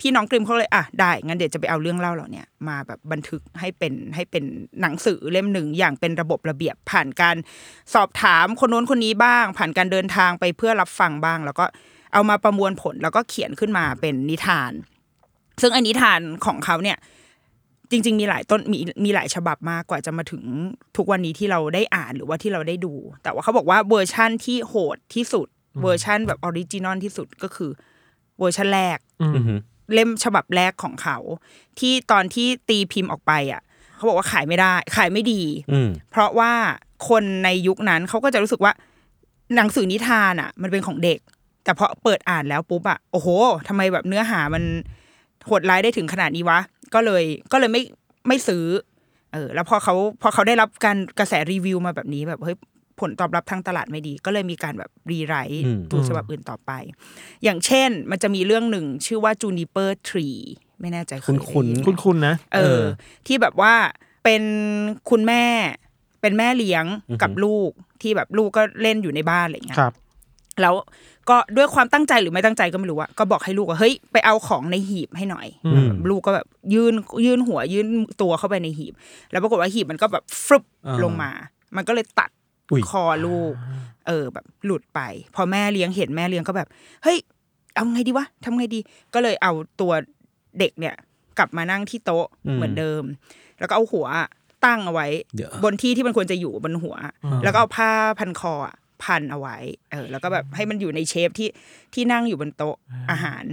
พี่น้องกริมเขาเลยอ่ะได้งั้นเดี๋ยวจะไปเอาเรื่องเล่าเหล่านี้มาแบบบันทึกให้เป็นให้เป็นหนังสือเล่มหนึ่งอย่างเป็นระบบระเบียบผ่านการสอบถามคนโน้นคนนี้บ้างผ่านการเดินทางไปเพื่อรับฟังบ้างแล้วก็เอามาประมวลผลแล้วก็เขียนขึ้นมาเป็นนิทานซึ่งไอ้นิทานของเขาเนี่ยจริงๆมีหลายต้นมีมีหลายฉบับมากกว่าจะมาถึงทุกวันนี้ที่เราได้อ่านหรือว่าที่เราได้ดูแต่ว่าเขาบอกว่าเวอร์ชั่นที่โหดที่สุดเวอร์ชั่นแบบออริจินอลที่สุดก็คือเวอร์ชั่นแรกเล่มฉบับแรกของเขาที่ตอนที่ตีพิมพ์ออกไปอ่ะเขาบอกว่าขายไม่ได้ขายไม่ดีเพราะว่าคนในยุคนั้นเขาก็จะรู้สึกว่าหนังสือนิทานอ่ะมันเป็นของเด็กแต่พอเปิดอ่านแล้วปุ๊บอ่ะโอ้โหทำไมแบบเนื้อหามันโหดร้ายได้ถึงขนาดนี้วะก็เลยก็เลยไม่ไม่ซื้อเออแล้วพอเขาพอเขาได้รับการกระแสรีวิวมาแบบนี้แบบเฮ้ยผลตอบรับทางตลาดไม่ดีก็เลยมีการแบบรีไรท์ตัวฉบับอื่นต่อไปอย่างเช่นมันจะมีเรื่องหนึ่งชื่อว่า Juniper Tree ไม่แน่ใจคุณคุณคุณคุณนะเออที่แบบว่าเป็นคุณแม่เป็นแม่เลี้ยงกับลูกที่แบบลูกก็เล่นอยู่ในบ้านอะไรอย่างเงี้ยแล้วก็ด้วยความตั้งใจหรือไม่ตั้งใจก็ไม่รู้อะก็บอกให้ลูกว่าเฮ้ยไปเอาของในหีบให้หน่อยลูกก็แบบยื่นยื่นหัวยื่นตัวเข้าไปในหีบแล้วปรากฏว่าหีบมันก็แบบฟึบลงมามันก็เลยตัดคอลูกเออแบบหลุดไปพอแม่เลี้ยงเห็นแม่เลี้ยงก็แบบเฮ้ยเอาไงดีวะทำไงดีก็เลยเอาตัวเด็กเนี่ยกลับมานั่งที่โต๊ะเหมือนเดิมแล้วก็เอาหัวตั้งเอาไว้บนที่ที่มันควรจะอยู่บนหัวแล้วก็เอาผ้าพันคอพันเอาไว้เออแล้วก็แบบให้มันอยู่ในเชฟที่ที่นั่งอยู่บนโต๊ะอาหาร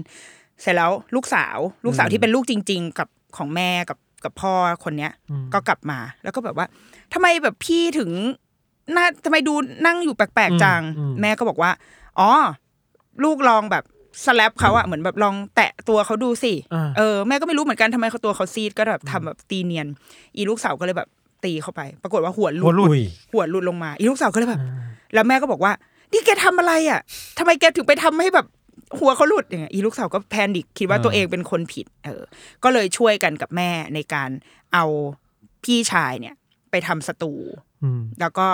เสร็จแล้วลูกสาวลูกสาวที่เป็นลูกจริงๆกับของแม่กับกับพ่อคนเนี้ยก็กลับมาแล้วก็แบบว่าทำไมแบบพี่ถึงน่าทำไมดูนั่งอยู่แปลกๆจังแม่ก็บอกว่าอ๋อลูกลองแบบสแลปเขาอะเหมือนแบบลองแตะตัวเขาดูสิเออแม่ก็ไม่รู้เหมือนกันทำไมเขาตัวเขาซีดก็แบบทำแบบตีเนียนอีลูกสาวก็เลยแบบตีเข้าไปปรากฏว่าหัวหลุดหัวหลุดลงมาอีลูกสาวก็เลยแบบแล้วแม่ก็บอกว่านี่แกทำอะไรอ่ะทำไมแกถึงไปทำให้แบบหัวเขาหลุดอย่างเงี้ยอีลูกสาวก็แพนิคคิดว่าตัวเองเป็นคนผิดเออก็เลยช่วยกันกับแม่ในการเอาพี่ชายเนี่ยไปทำสตูแล้วก็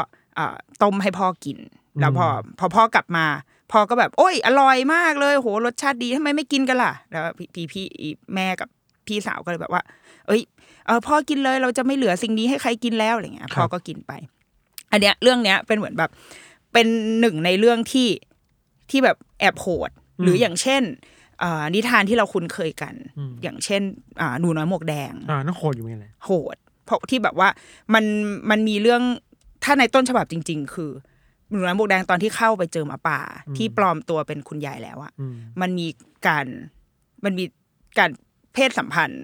ต้มให้พ่อกินแล้วพอพอพ่อกลับมาพ่อก็แบบโอ้ยอร่อยมากเลยโหรสชาติดีทำไมไม่กินกันล่ะแล้วพี่พี่แม่กับพี่สาวก็เลยแบบว่าเอ้ยเออพ่อกินเลยเราจะไม่เหลือสิ่งนี้ให้ใครกินแล้วอะไรเงี้ยพ่อก็กินไปอันเนี้ยเรื่องเนี้ยเป็นเหมือนแบบเป็นหนึ่งในเรื่องที่ที่แบบแอบโหดหรืออย่างเช่นนิทานที่เราคุ้นเคยกันอย่างเช่นหนูน้อยหมวกแดงอ่าน่าโหดอยู่ไงเลยโหดเพราะที่แบบว่ามันมันมีเรื่องถ้าในต้นฉบับจริงๆคือหนูน้อยหมวกแดงตอนที่เข้าไปเจอหมาป่าที่ปลอมตัวเป็นคุณยายแล้วอะมันมีการมันมีการเพศสัมพันธ์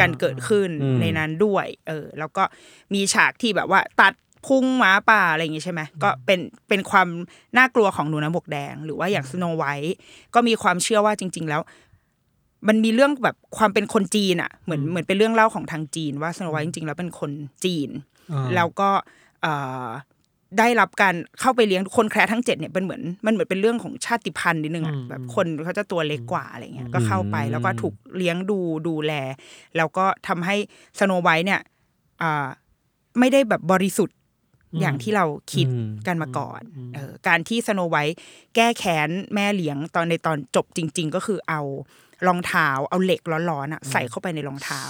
การเกิดขึ้นในนั้นด้วยเออแล้วก็มีฉากที่แบบว่าตัดพุ่งหมาป่าอะไรอย่างงี้ใช่ไหมก็เป็นเป็นความน่ากลัวของหนูน้อยหมวกแดงหรือว่าอย่างสโนไวท์ก็มีความเชื่อว่าจริงๆแล้วมันมีเรื่องแบบความเป็นคนจีนอ่ะเหมือนเหมือนเป็นเรื่องเล่าของทางจีนว่าสโนไวท์จริงๆแล้วเป็นคนจีนแล้วก็ได้รับการเข้าไปเลี้ยงคนแคระทั้งเจ็ดเนี่ยเป็นเหมือนมันเหมือนเป็นเรื่องของชาติพันธุ์นิดนึงอ่ะแบบคนเขาจะตัวเล็กกว่าอะไรเงี้ยก็เข้าไปแล้วก็ถูกเลี้ยงดูดูแลแล้วก็ทำให้สโนไวท์เนี่ยไม่ได้แบบบริสุทธิ์อย่างที่เราคิดกันมาก่อนเออการที่สโนไวท์แก้แค้นแม่เลี้ยงตอนในตอนจบจริงๆก็คือเอารองเท้าเอาเหล็กร้อนๆอ่ะใส่เข้าไปในรองเท้า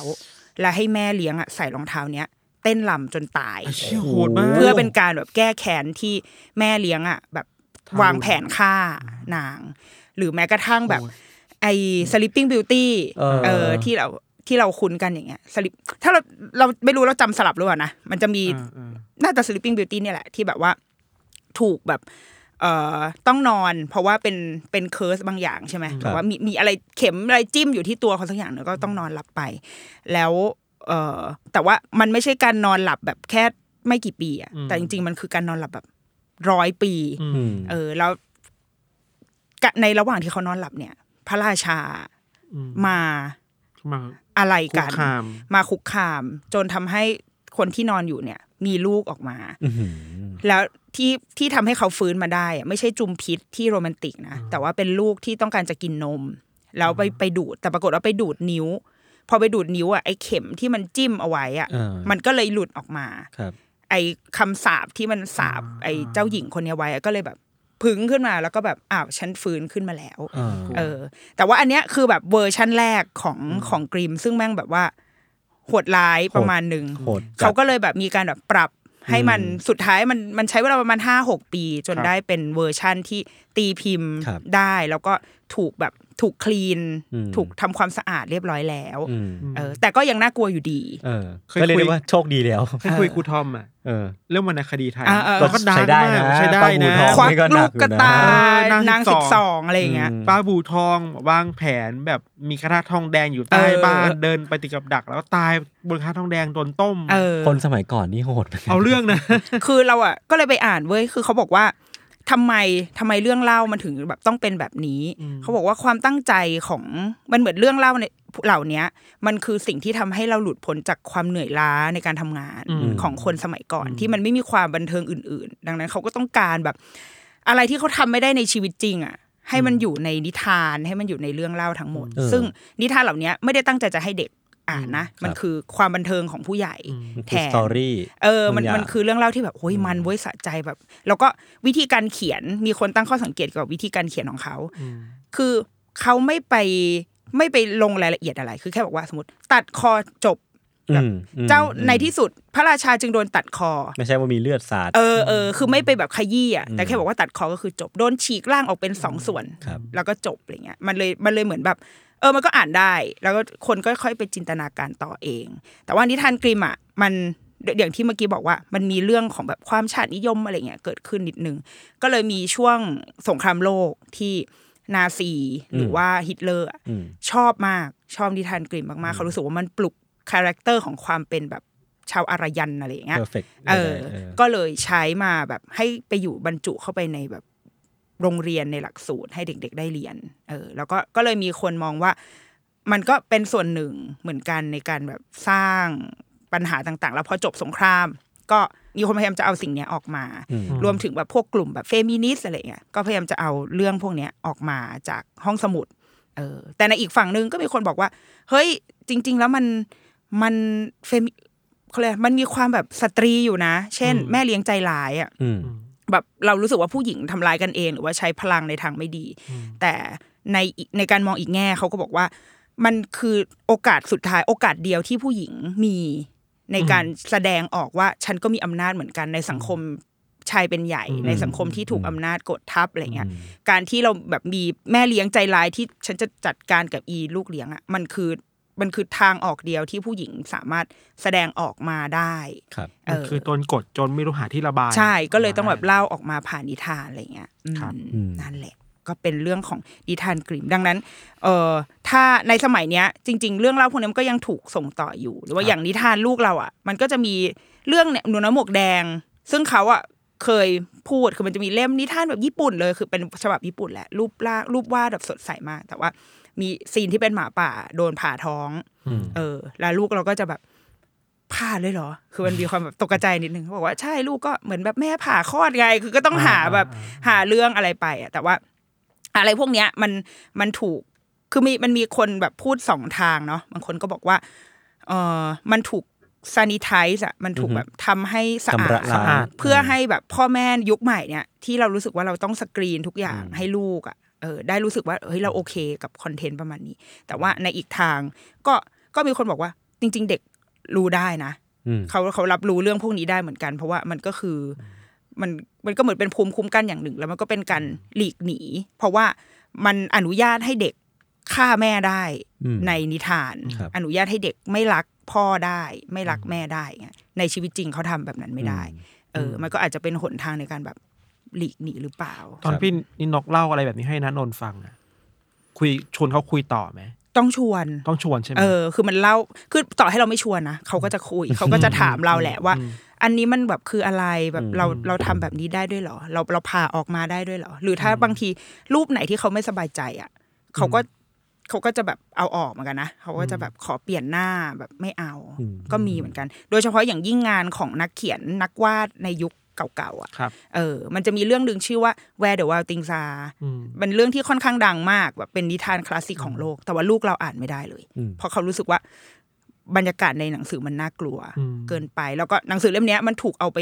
แล้วให้แม่เลี้ยงอ่ะใส่รองเท้าเนี้ยเต้นลำจนตายโหดมากเพื่อเป็นการแบบแก้แค้นที่แม่เลี้ยงอ่ะแบบวางแผนฆ่านางหรือแม้กระทั่งแบบไอ้ Sleeping Beauty เออที่เราที่เราคุ้นกันอย่างเงี้ยสลิปถ้าเราเราไม่รู้เราจำสลับหรือเปล่านะมันจะมีน่าจะ Sleeping Beauty เนี่ยแหละที่แบบว่าถูกแบบเอ่อต้องนอนเพราะว่าเป็นเป็นเคิร์สบางอย่างใช่ไหมแบบว่ามีมีอะไรเข็มอะไรจิ้มอยู่ที่ตัวเขาสักอย่างแล้วก็ต้องนอนหลับไปแล้วเอ่อแต่ว่ามันไม่ใช่การนอนหลับแบบแค่ ไม่กี่ปีอ่ะแต่จริงๆมันคือการนอนหลับแบบร้อยปีเออแล้วในระหว่างที่เขานอนหลับเนี่ยพระราชามามาอะไรกันมาคุกคามจนทำให้คนที่นอนอยู่เนี่ยมีลูกออกมาแล้วที่ที่ทำให้เขาฟื้นมาได้ไม่ใช่จุมพิษที่โรแมนติกนะแต่ว่าเป็นลูกที่ต้องการจะกินนมแล้วไปไปดูดแต่ปรากฏว่าไปดูดนิ้วพอไปดูดนิ้วอ่ะไอ้เข็มที่มันจิ้มเอาไว้อ่ะมันก็เลยหลุดออกมาไอ้คำสาปที่มันสาปไอ้เจ้าหญิงคนนี้ไว้ก็เลยแบบพึ่งขึ้นมาแล้วก็แบบอ้าวฉันฟื้นขึ้นมาแล้วเออแต่ว่าอันเนี้ยคือแบบเวอร์ชั่นแรกของของกรีมซึ่งแม่งแบบว่าโหดร้ายประมาณนึงเขาก็เลยแบบมีการแบบปรับให้มันสุดท้ายมันมันใช้เวลาประมาณ ห้าหก ปีจนได้เป็นเวอร์ชั่นที่ตีพิมพ์ได้แล้วก็ถูกแบบถูกคลีนถูกทำความสะอาดเรียบร้อยแล้วเออแต่ก็ยังน่ากลัวอยู่ดีเออก็เลยเรียกว่าโชคดีแล้วให้คุยกูทอมอ่ะเออเรื่องวรรณคดีไทยก็ใช้ได้นะใช้ได้นะควักลูกกระตายนางสิบสองอะไรอย่างเงี้ยป้าบูทองวางแผนแบบมีกระทะทองแดงอยู่ใต้บ้านเดินไปติดกับดักแล้วตายบนกระทะทองแดงโดนต้มคนสมัยก่อนนี่โหดเอาเรื่องนะคือเราอ่ะก็เลยไปอ่านเว้ยคือเขาบอกว่าทำไมทำไมเรื่องเล่ามันถึงแบบต้องเป็นแบบนี้เขาบอกว่าความตั้งใจของมันเหมือนเรื่องเล่าในเหล่านี้มันคือสิ่งที่ทำให้เราหลุดพ้นจากความเหนื่อยล้าในการทำงานของคนสมัยก่อนที่มันไม่มีความบันเทิงอื่นๆดังนั้นเขาก็ต้องการแบบอะไรที่เขาทำไม่ได้ในชีวิตจริงอ่ะให้มันอยู่ในนิทานให้มันอยู่ในเรื่องเล่าทั้งหมดซึ่งนิทานเหล่านี้ไม่ได้ตั้งใจจะให้เด็กอ่านนะมันคือความบันเทิงของผู้ใหญ่แทนเออมันมันคือเรื่องเล่าที่แบบโอ้ยมันเว้ยสะใจแบบแล้วก็วิธีการเขียนมีคนตั้งข้อสังเกตเกี่ยวกับวิธีการเขียนของเขาคือเขาไม่ไปไม่ไปลงรายละเอียดอะไรคือแค่บอกว่าสมมติตัดคอจบเจ้าในที่สุดพระราชาจึงโดนตัดคอไม่ใช่ว่ามีเลือดสาดเออเออคือไม่ไปแบบขยี้อ่ะแต่แค่บอกว่าตัดคอก็คือจบโดนฉีกร่างออกเป็นสองส่วนแล้วก็จบอะไรเงี้ยมันเลยมันเลยเหมือนแบบเออมันก็อ่านได้แล้วก็คนก็ค่อยไปจินตนาการต่อเองแต่ว่านิทานกรีมอ่ะมันอย่างที่เมื่อกี้บอกว่ามันมีเรื่องของแบบความชาตินิยมอะไรเงี้ยเกิดขึ้นนิดนึงก็เลยมีช่วงสงครามโลกที่นาซีหรือว่าฮิตเลอร์ชอบมากชอบนิทานกรีมมากๆเขารู้สึกว่ามันปลุกคาแรคเตอร์ของความเป็นแบบชาวอารยันอะไรเงี้ยเออก็เลยใช้มาแบบให้ไปอยู่บรรจุเข้าไปในแบบโรงเรียนในหลักสูตรให้เด็กๆได้เรียนเออแล้วก็ก็เลยมีคนมองว่ามันก็เป็นส่วนหนึ่งเหมือนกันในการแบบสร้างปัญหาต่างๆแล้วพอจบสงครามก็มีคนพยายามจะเอาสิ่งนี้ออกมารวมถึงแบบพวกกลุ่มแบบเฟมินิสต์อะไรเงี้ยก็พยายามจะเอาเรื่องพวกนี้ออกมาจากห้องสมุดเออแต่ในอีกฝั่งนึงก็มีคนบอกว่าเฮ้ยจริงๆแล้วมันมันเฟมิเขาเรียกมันมีความแบบสตรีอยู่นะเช่นแม่เลี้ยงใจร้ายอ่ะแบบเรารู้สึกว่าผู้หญิงทำลายกันเองหรือว่าใช้พลังในทางไม่ดีแต่ในในการมองอีกแง่เขาก็บอกว่ามันคือโอกาสสุดท้ายโอกาสเดียวที่ผู้หญิงมีในการแสดงออกว่าฉันก็มีอำนาจเหมือนกันในสังคมชายเป็นใหญ่ในสังคมที่ถูกอำนาจกดทับอะไรเงี้ยการที่เราแบบมีแม่เลี้ยงใจร้ายที่ฉันจะจัดการกับอีลูกเลี้ยงอ่ะมันคือมันคือทางออกเดียวที่ผู้หญิงสามารถแสดงออกมาได้ครับเออคือตนกดจนไม่รู้หาที่ระบายใช่ก็เลยต้องแบบเล่าออกมาผ่านนิทานอะไรเงี้ยนั่นแหละก็เป็นเรื่องของนิทานกรีมดังนั้นเออถ้าในสมัยเนี้ยจริงๆเรื่องเล่าพวกนี้มันก็ยังถูกส่งต่ออยู่หรือว่าอย่างนิทานลูกเราอ่ะมันก็จะมีเรื่องเนี่ยหนูน้อยหมวกแดงซึ่งเขาอ่ะเคยพูดคือมันจะมีเล่มนิทานแบบญี่ปุ่นเลยคือเป็นฉบับญี่ปุ่นแหละรูปร่างรูปวาดแบบสดใสมากแต่ว่ามีซีนที่เป็นหมาป่าโดนผ่าท้องเออแล้วลูกเราก็จะแบบผ่าเลยเหรอคือมันมีความแบบตกใจนิดนึงเขาบอกว่าใช่ลูกก็เหมือนแบบแม่ผ่าคลอดไงคือก็ต้องหาแบบหาเรื่องอะไรไปอ่ะแต่ว่าอะไรพวกเนี้ยมันมันถูกคือมีมันมีคนแบบพูดสองทางเนาะบางคนก็บอกว่าเออมันถูกซานิไทซ์อ่ะมันถูกแบบทำให้สะอาดเพื่อให้แบบพ่อแม่ยุคใหม่เนี่ยที่เรารู้สึกว่าเราต้องสกรีนทุกอย่างให้ลูกอ่ะเออได้รู้สึกว่าเฮ้ยเราโอเคกับคอนเทนต์ประมาณนี้แต่ว่าในอีกทางก็ก็มีคนบอกว่าจริงๆเด็กรู้ได้นะเขาเขารับรู้เรื่องพวกนี้ได้เหมือนกันเพราะว่ามันก็คือมันมันก็เหมือนเป็นภูมิคุ้มกันอย่างหนึ่งแล้วมันก็เป็นการหลีกหนีเพราะว่ามันอนุญาตให้เด็กฆ่าแม่ได้ในนิทานอนุญาตให้เด็กไม่รักพ่อได้ไม่รักแม่ได้ในชีวิตจริงเขาทำแบบนั้นไม่ได้เออมันก็อาจจะเป็นหนทางในการแบบหลีกหนีหรือเปล่าตอนพี่นี่นกเล่าอะไรแบบนี้ให้นะนนฟังอ่ะคุยชวนเขาคุยต่อไหมต้องชวนต้องชวนใช่ไหมเออคือมันเล่าคือต่อให้เราไม่ชวนนะเขาก็จะคุยเขาก็จะถามเราแหละว่า อันนี้มันแบบคืออะไรแบบเราเราทำแบบนี้ได้ด้วยเหรอเราเราผ่าออกมาได้ด้วยเหรอหรือถ้าบางทีรูปไหนที่เขาไม่สบายใจอ่ะเขาก็เขาก็จะแบบเอาออกเหมือนกันนะเขาก็จะแบบขอเปลี่ยนหน้าแบบไม่เอาก็มีเหมือนกันโดยเฉพาะอย่างยิ่งงานของนักเขียนนักวาดในยุคเก่าๆอ่ะเออมันจะมีเรื่องนึงชื่อว่า Where The Wild Things Are เป็นเรื่องที่ค่อนข้างดังมากแบบเป็นนิทานคลาสสิกของโลกแต่ว่าลูกเราอ่านไม่ได้เลยเพราะเขารู้สึกว่าบรรยากาศในหนังสือมันน่ากลัวเกินไปแล้วก็หนังสือเล่มนี้มันถูกเอาไป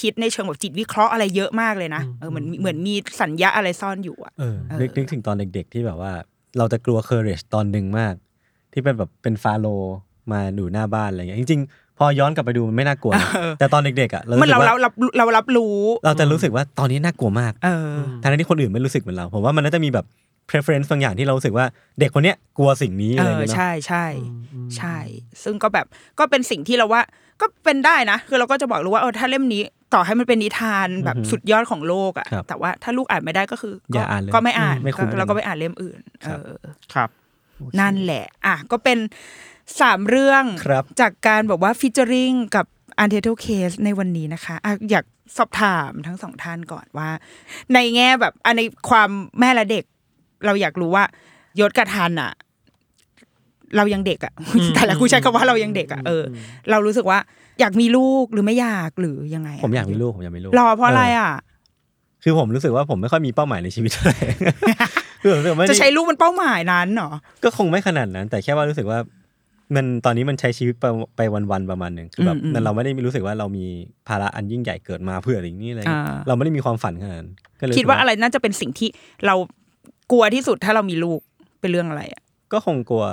คิดในเชิงแบบจิตวิเคราะห์อะไรเยอะมากเลยนะเออเหมือนเหมือนมีสัญญาอะไรซ่อนอยู่อ่ะนึกนึกถึงตอนเด็กๆที่แบบว่าเราจะกลัว Courage ตอนนึงมากที่เป็นแบบเป็นฟาโรห์มาดูหน้าบ้านอะไรอย่างเงี้ยจริงๆพอย้อนกลับไปดูมันไม่น่ากลัวแต่ตอนเด็กๆอ่ะเราเราเราเรารับรู้เราจะรู้สึกว่าตอนนี้น่ากลัวมากทั้งที่คนอื่นไม่รู้สึกเหมือนเราผมว่ามันน่าจะมีแบบ preference บางอย่างที่เรารู้สึกว่าเด็กคนเนี้ยกลัวสิ่งนี้อะไรอย่างเงี้ยเนาะใช่ใช่ใช่ซึ่งก็แบบก็เป็นสิ่งที่เราว่าก็เป็นได้นะคือเราก็จะบอกรู้ว่าเออถ้าเล่มนี้ต่อให้มันเป็นนิทานแบบสุดยอดของโลกอ่ะแต่ว่าถ้าลูกอ่านไม่ได้ก็คือก็ไม่อ่านเราก็ไปอ่านเล่มอื่นเออครับนั่นแหละอ่ะก็เป็นสามเรื่องจากการบอกว่าฟีเจอริงกับ Undertale Case ในวันนี้นะคะอ่ะอยากสอบถามทั้งสองท่านก่อนว่าในแง่แบบในความแม่และเด็กเราอยากรู้ว่ายศกับทันอ่ะเรายังเด็กอ่ะแต่ละกูใช้คำว่าเรายังเด็กอ่ะเออเรารู้สึกว่าอยากมีลูกหรือไม่อยากหรือยังไงผมอยากมีลูกผมอยากมีลูกรอเพราะอะไรอ่ะคือผมรู้สึกว่าผมไม่ค่อยมีเป้าหมายในชีวิตอะไรจะใช้ลูกมันเป้าหมายนั้นหรอก็คงไม่ขนาดนั้นแต่แค่ว่ารู้สึกว่ามันตอนนี้มันใช้ชีวิตไปวันๆประมาณนึงคือแบบเราไม่ได้รู้สึกว่าเรามีภาระอันยิ่งใหญ่เกิดมาเพื่ออย่างนี้อะไรเราไม่ได้มีความฝันขนาดนั้นก็เลยคิดว่าอะไรน่าจะเป็นสิ่งที่เรากลัวที่สุดถ้าเรามีลูกเป็นเรื่องอะไรอ่ะก็คงกลัว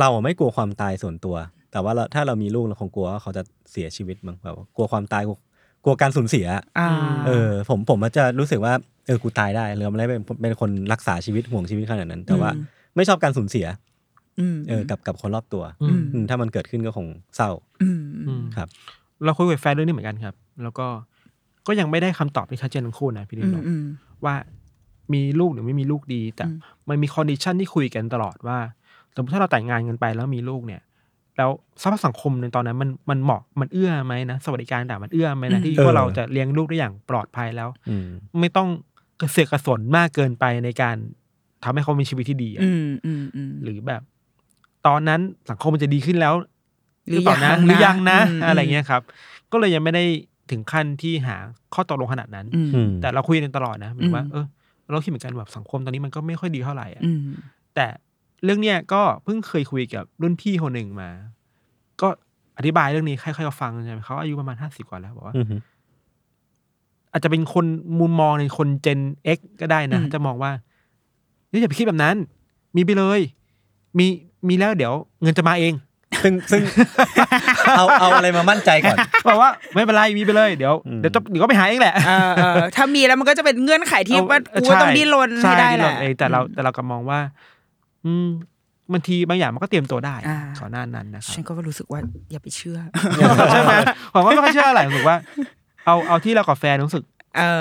เราไม่กลัวความตายส่วนตัวแต่ว่าถ้าเรามีลูกเราคงกลัวว่าเขาจะเสียชีวิตมั้งแบบกลัวความตายกลัวการสูญเสียเออผมผมมันจะรู้สึกว่าเออกูตายได้เราไม่ได้เป็นเป็นคนรักษาชีวิตห่วงชีวิตขนาดนั้นแต่ว่าไม่ชอบการสูญเสียเออกับกับคนรอบตัวถ้ามันเกิดขึ้นก็คงเศร้าครับเราคุยกับแฟนเรื่องนี้เหมือนกันครับแล้วก็ก็ยังไม่ได้คำตอบที่ชัดเจนทั้งคู่นะพี่ดินบอกว่ามีลูกหรือไม่มีลูกดีแต่มันมีคอนดิชันที่คุยกันตลอดว่าสมมติถ้าเราแต่งงานกันไปแล้วมีลูกเนี่ยแล้วสภาพสังคมในตอนนั้นมันมันเหมาะมันเอื้อไหมนะสวัสดิการต่างมันเอื้อไหมนะที่ว่าเราจะเลี้ยงลูกได้อย่างปลอดภัยแล้วไม่ต้องกระเสือกกระสนมากเกินไปในการทำให้เขามีชีวิตที่ดีหรือแบบตอนนั้นสังคมมันจะดีขึ้นแล้วหรือเปล่านะหรือยังนะอะไรเงี้ยครับก็เลยยังไม่ได้ถึงขั้นที่หาข้อตกลงขนาดนั้นแต่เราคุยกันตลอดนะหมายว่าเออเราคิดเหมือนกันแบบสังคมตอนนี้มันก็ไม่ค่อยดีเท่าไหร่แต่เรื่องเนี้ยก็เพิ่งเคยคุยกับรุ่นพี่คนหนึ่งมาก็อธิบายเรื่องนี้ค่อยๆฟังใช่ไหมเขาอายุประมาณห้าสิบกว่าแล้วบอกว่าอาจจะเป็นคนมุมมองในคน Gen X ก็ได้นะจะมองว่านี่อย่าไปคิดแบบนั้นมีไปเลยมีมีแล้วเดี๋ยวเงินจะมาเองซึ่งซึ่ง เอาเอาอะไรมามั่นใจก่อนบอกว่าไม่เป็นไรมีไปเลยเดี๋ยวเดี๋ยวเดี๋ยวก็ไปหาเองแหละเออถ้ามีแล้วมันก็จะเป็นเงื่อนไขที่ว่ากูต้องดิ้นรนให้ได้แหละแต่เราแต่เราก็มองว่าอืมบางทีบางอย่างมันก็เตรียมตัวได้ก่อนหน้านั้นนะครับฉันก็รู้สึกว่าอย่าไปเชื่อใช่ไหมผมว่าไม่ค่อยเชื่ออะไรผมว่าเอาเอาที่เรากับแฟนรู้สึก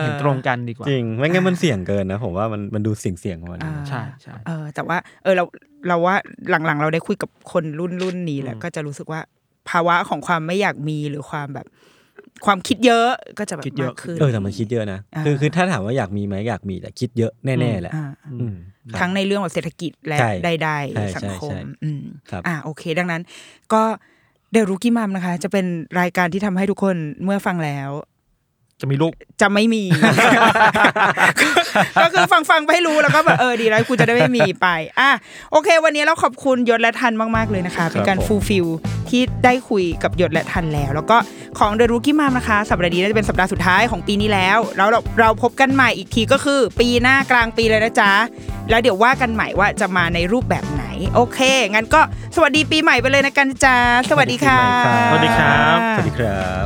เห็นตรงกันดีกว่าจริงไม่งั้นมันเสี่ยงเกินนะผมว่ามันมันดูเสี่ยงเสี่ยงมันใช่ใช่เออแต่ว่าเออเราเราว่าหลังๆเราได้คุยกับคนรุ่นรุ่นนี้แหละก็จะรู้สึกว่าภาวะของความไม่อยากมีหรือความแบบความคิดเยอะก็จะแบบมากขึ้นเออแต่มันคิดเยอะนะคือคือถ้าถามว่าอยากมีไหมอยากมีแต่คิดเยอะแน่ๆแหละทั้งในเรื่องแบบเศรษฐกิจและใดๆสังคมอืมอ่าโอเคดังนั้นก็The Rookie Momนะคะจะเป็นรายการที่ทำให้ทุกคนเมื่อฟังแล้วจะมีลูกจะไม่มีก็คือฟังๆไปรู้แล้วก็แบบเออดีแล้วกูจะได้ไม่มีไปอ่ะโอเควันนี้เราขอบคุณยศและทันมากๆเลยนะคะเป็นการฟูลฟิลที่ได้คุยกับยศและทันแล้วแล้วก็ของ The Rookie Mom นะคะสัปดาห์นี้น่าจะเป็นสัปดาห์สุดท้ายของปีนี้แล้วแล้วเราเราพบกันใหม่อีกทีก็คือปีหน้ากลางปีเลยนะจ๊ะแล้วเดี๋ยวว่ากันใหม่ว่าจะมาในรูปแบบไหนโอเคงั้นก็สวัสดีปีใหม่ไปเลยนะกันจ๊ะสวัสดีค่ะสวัสดีครับสวัสดีครับ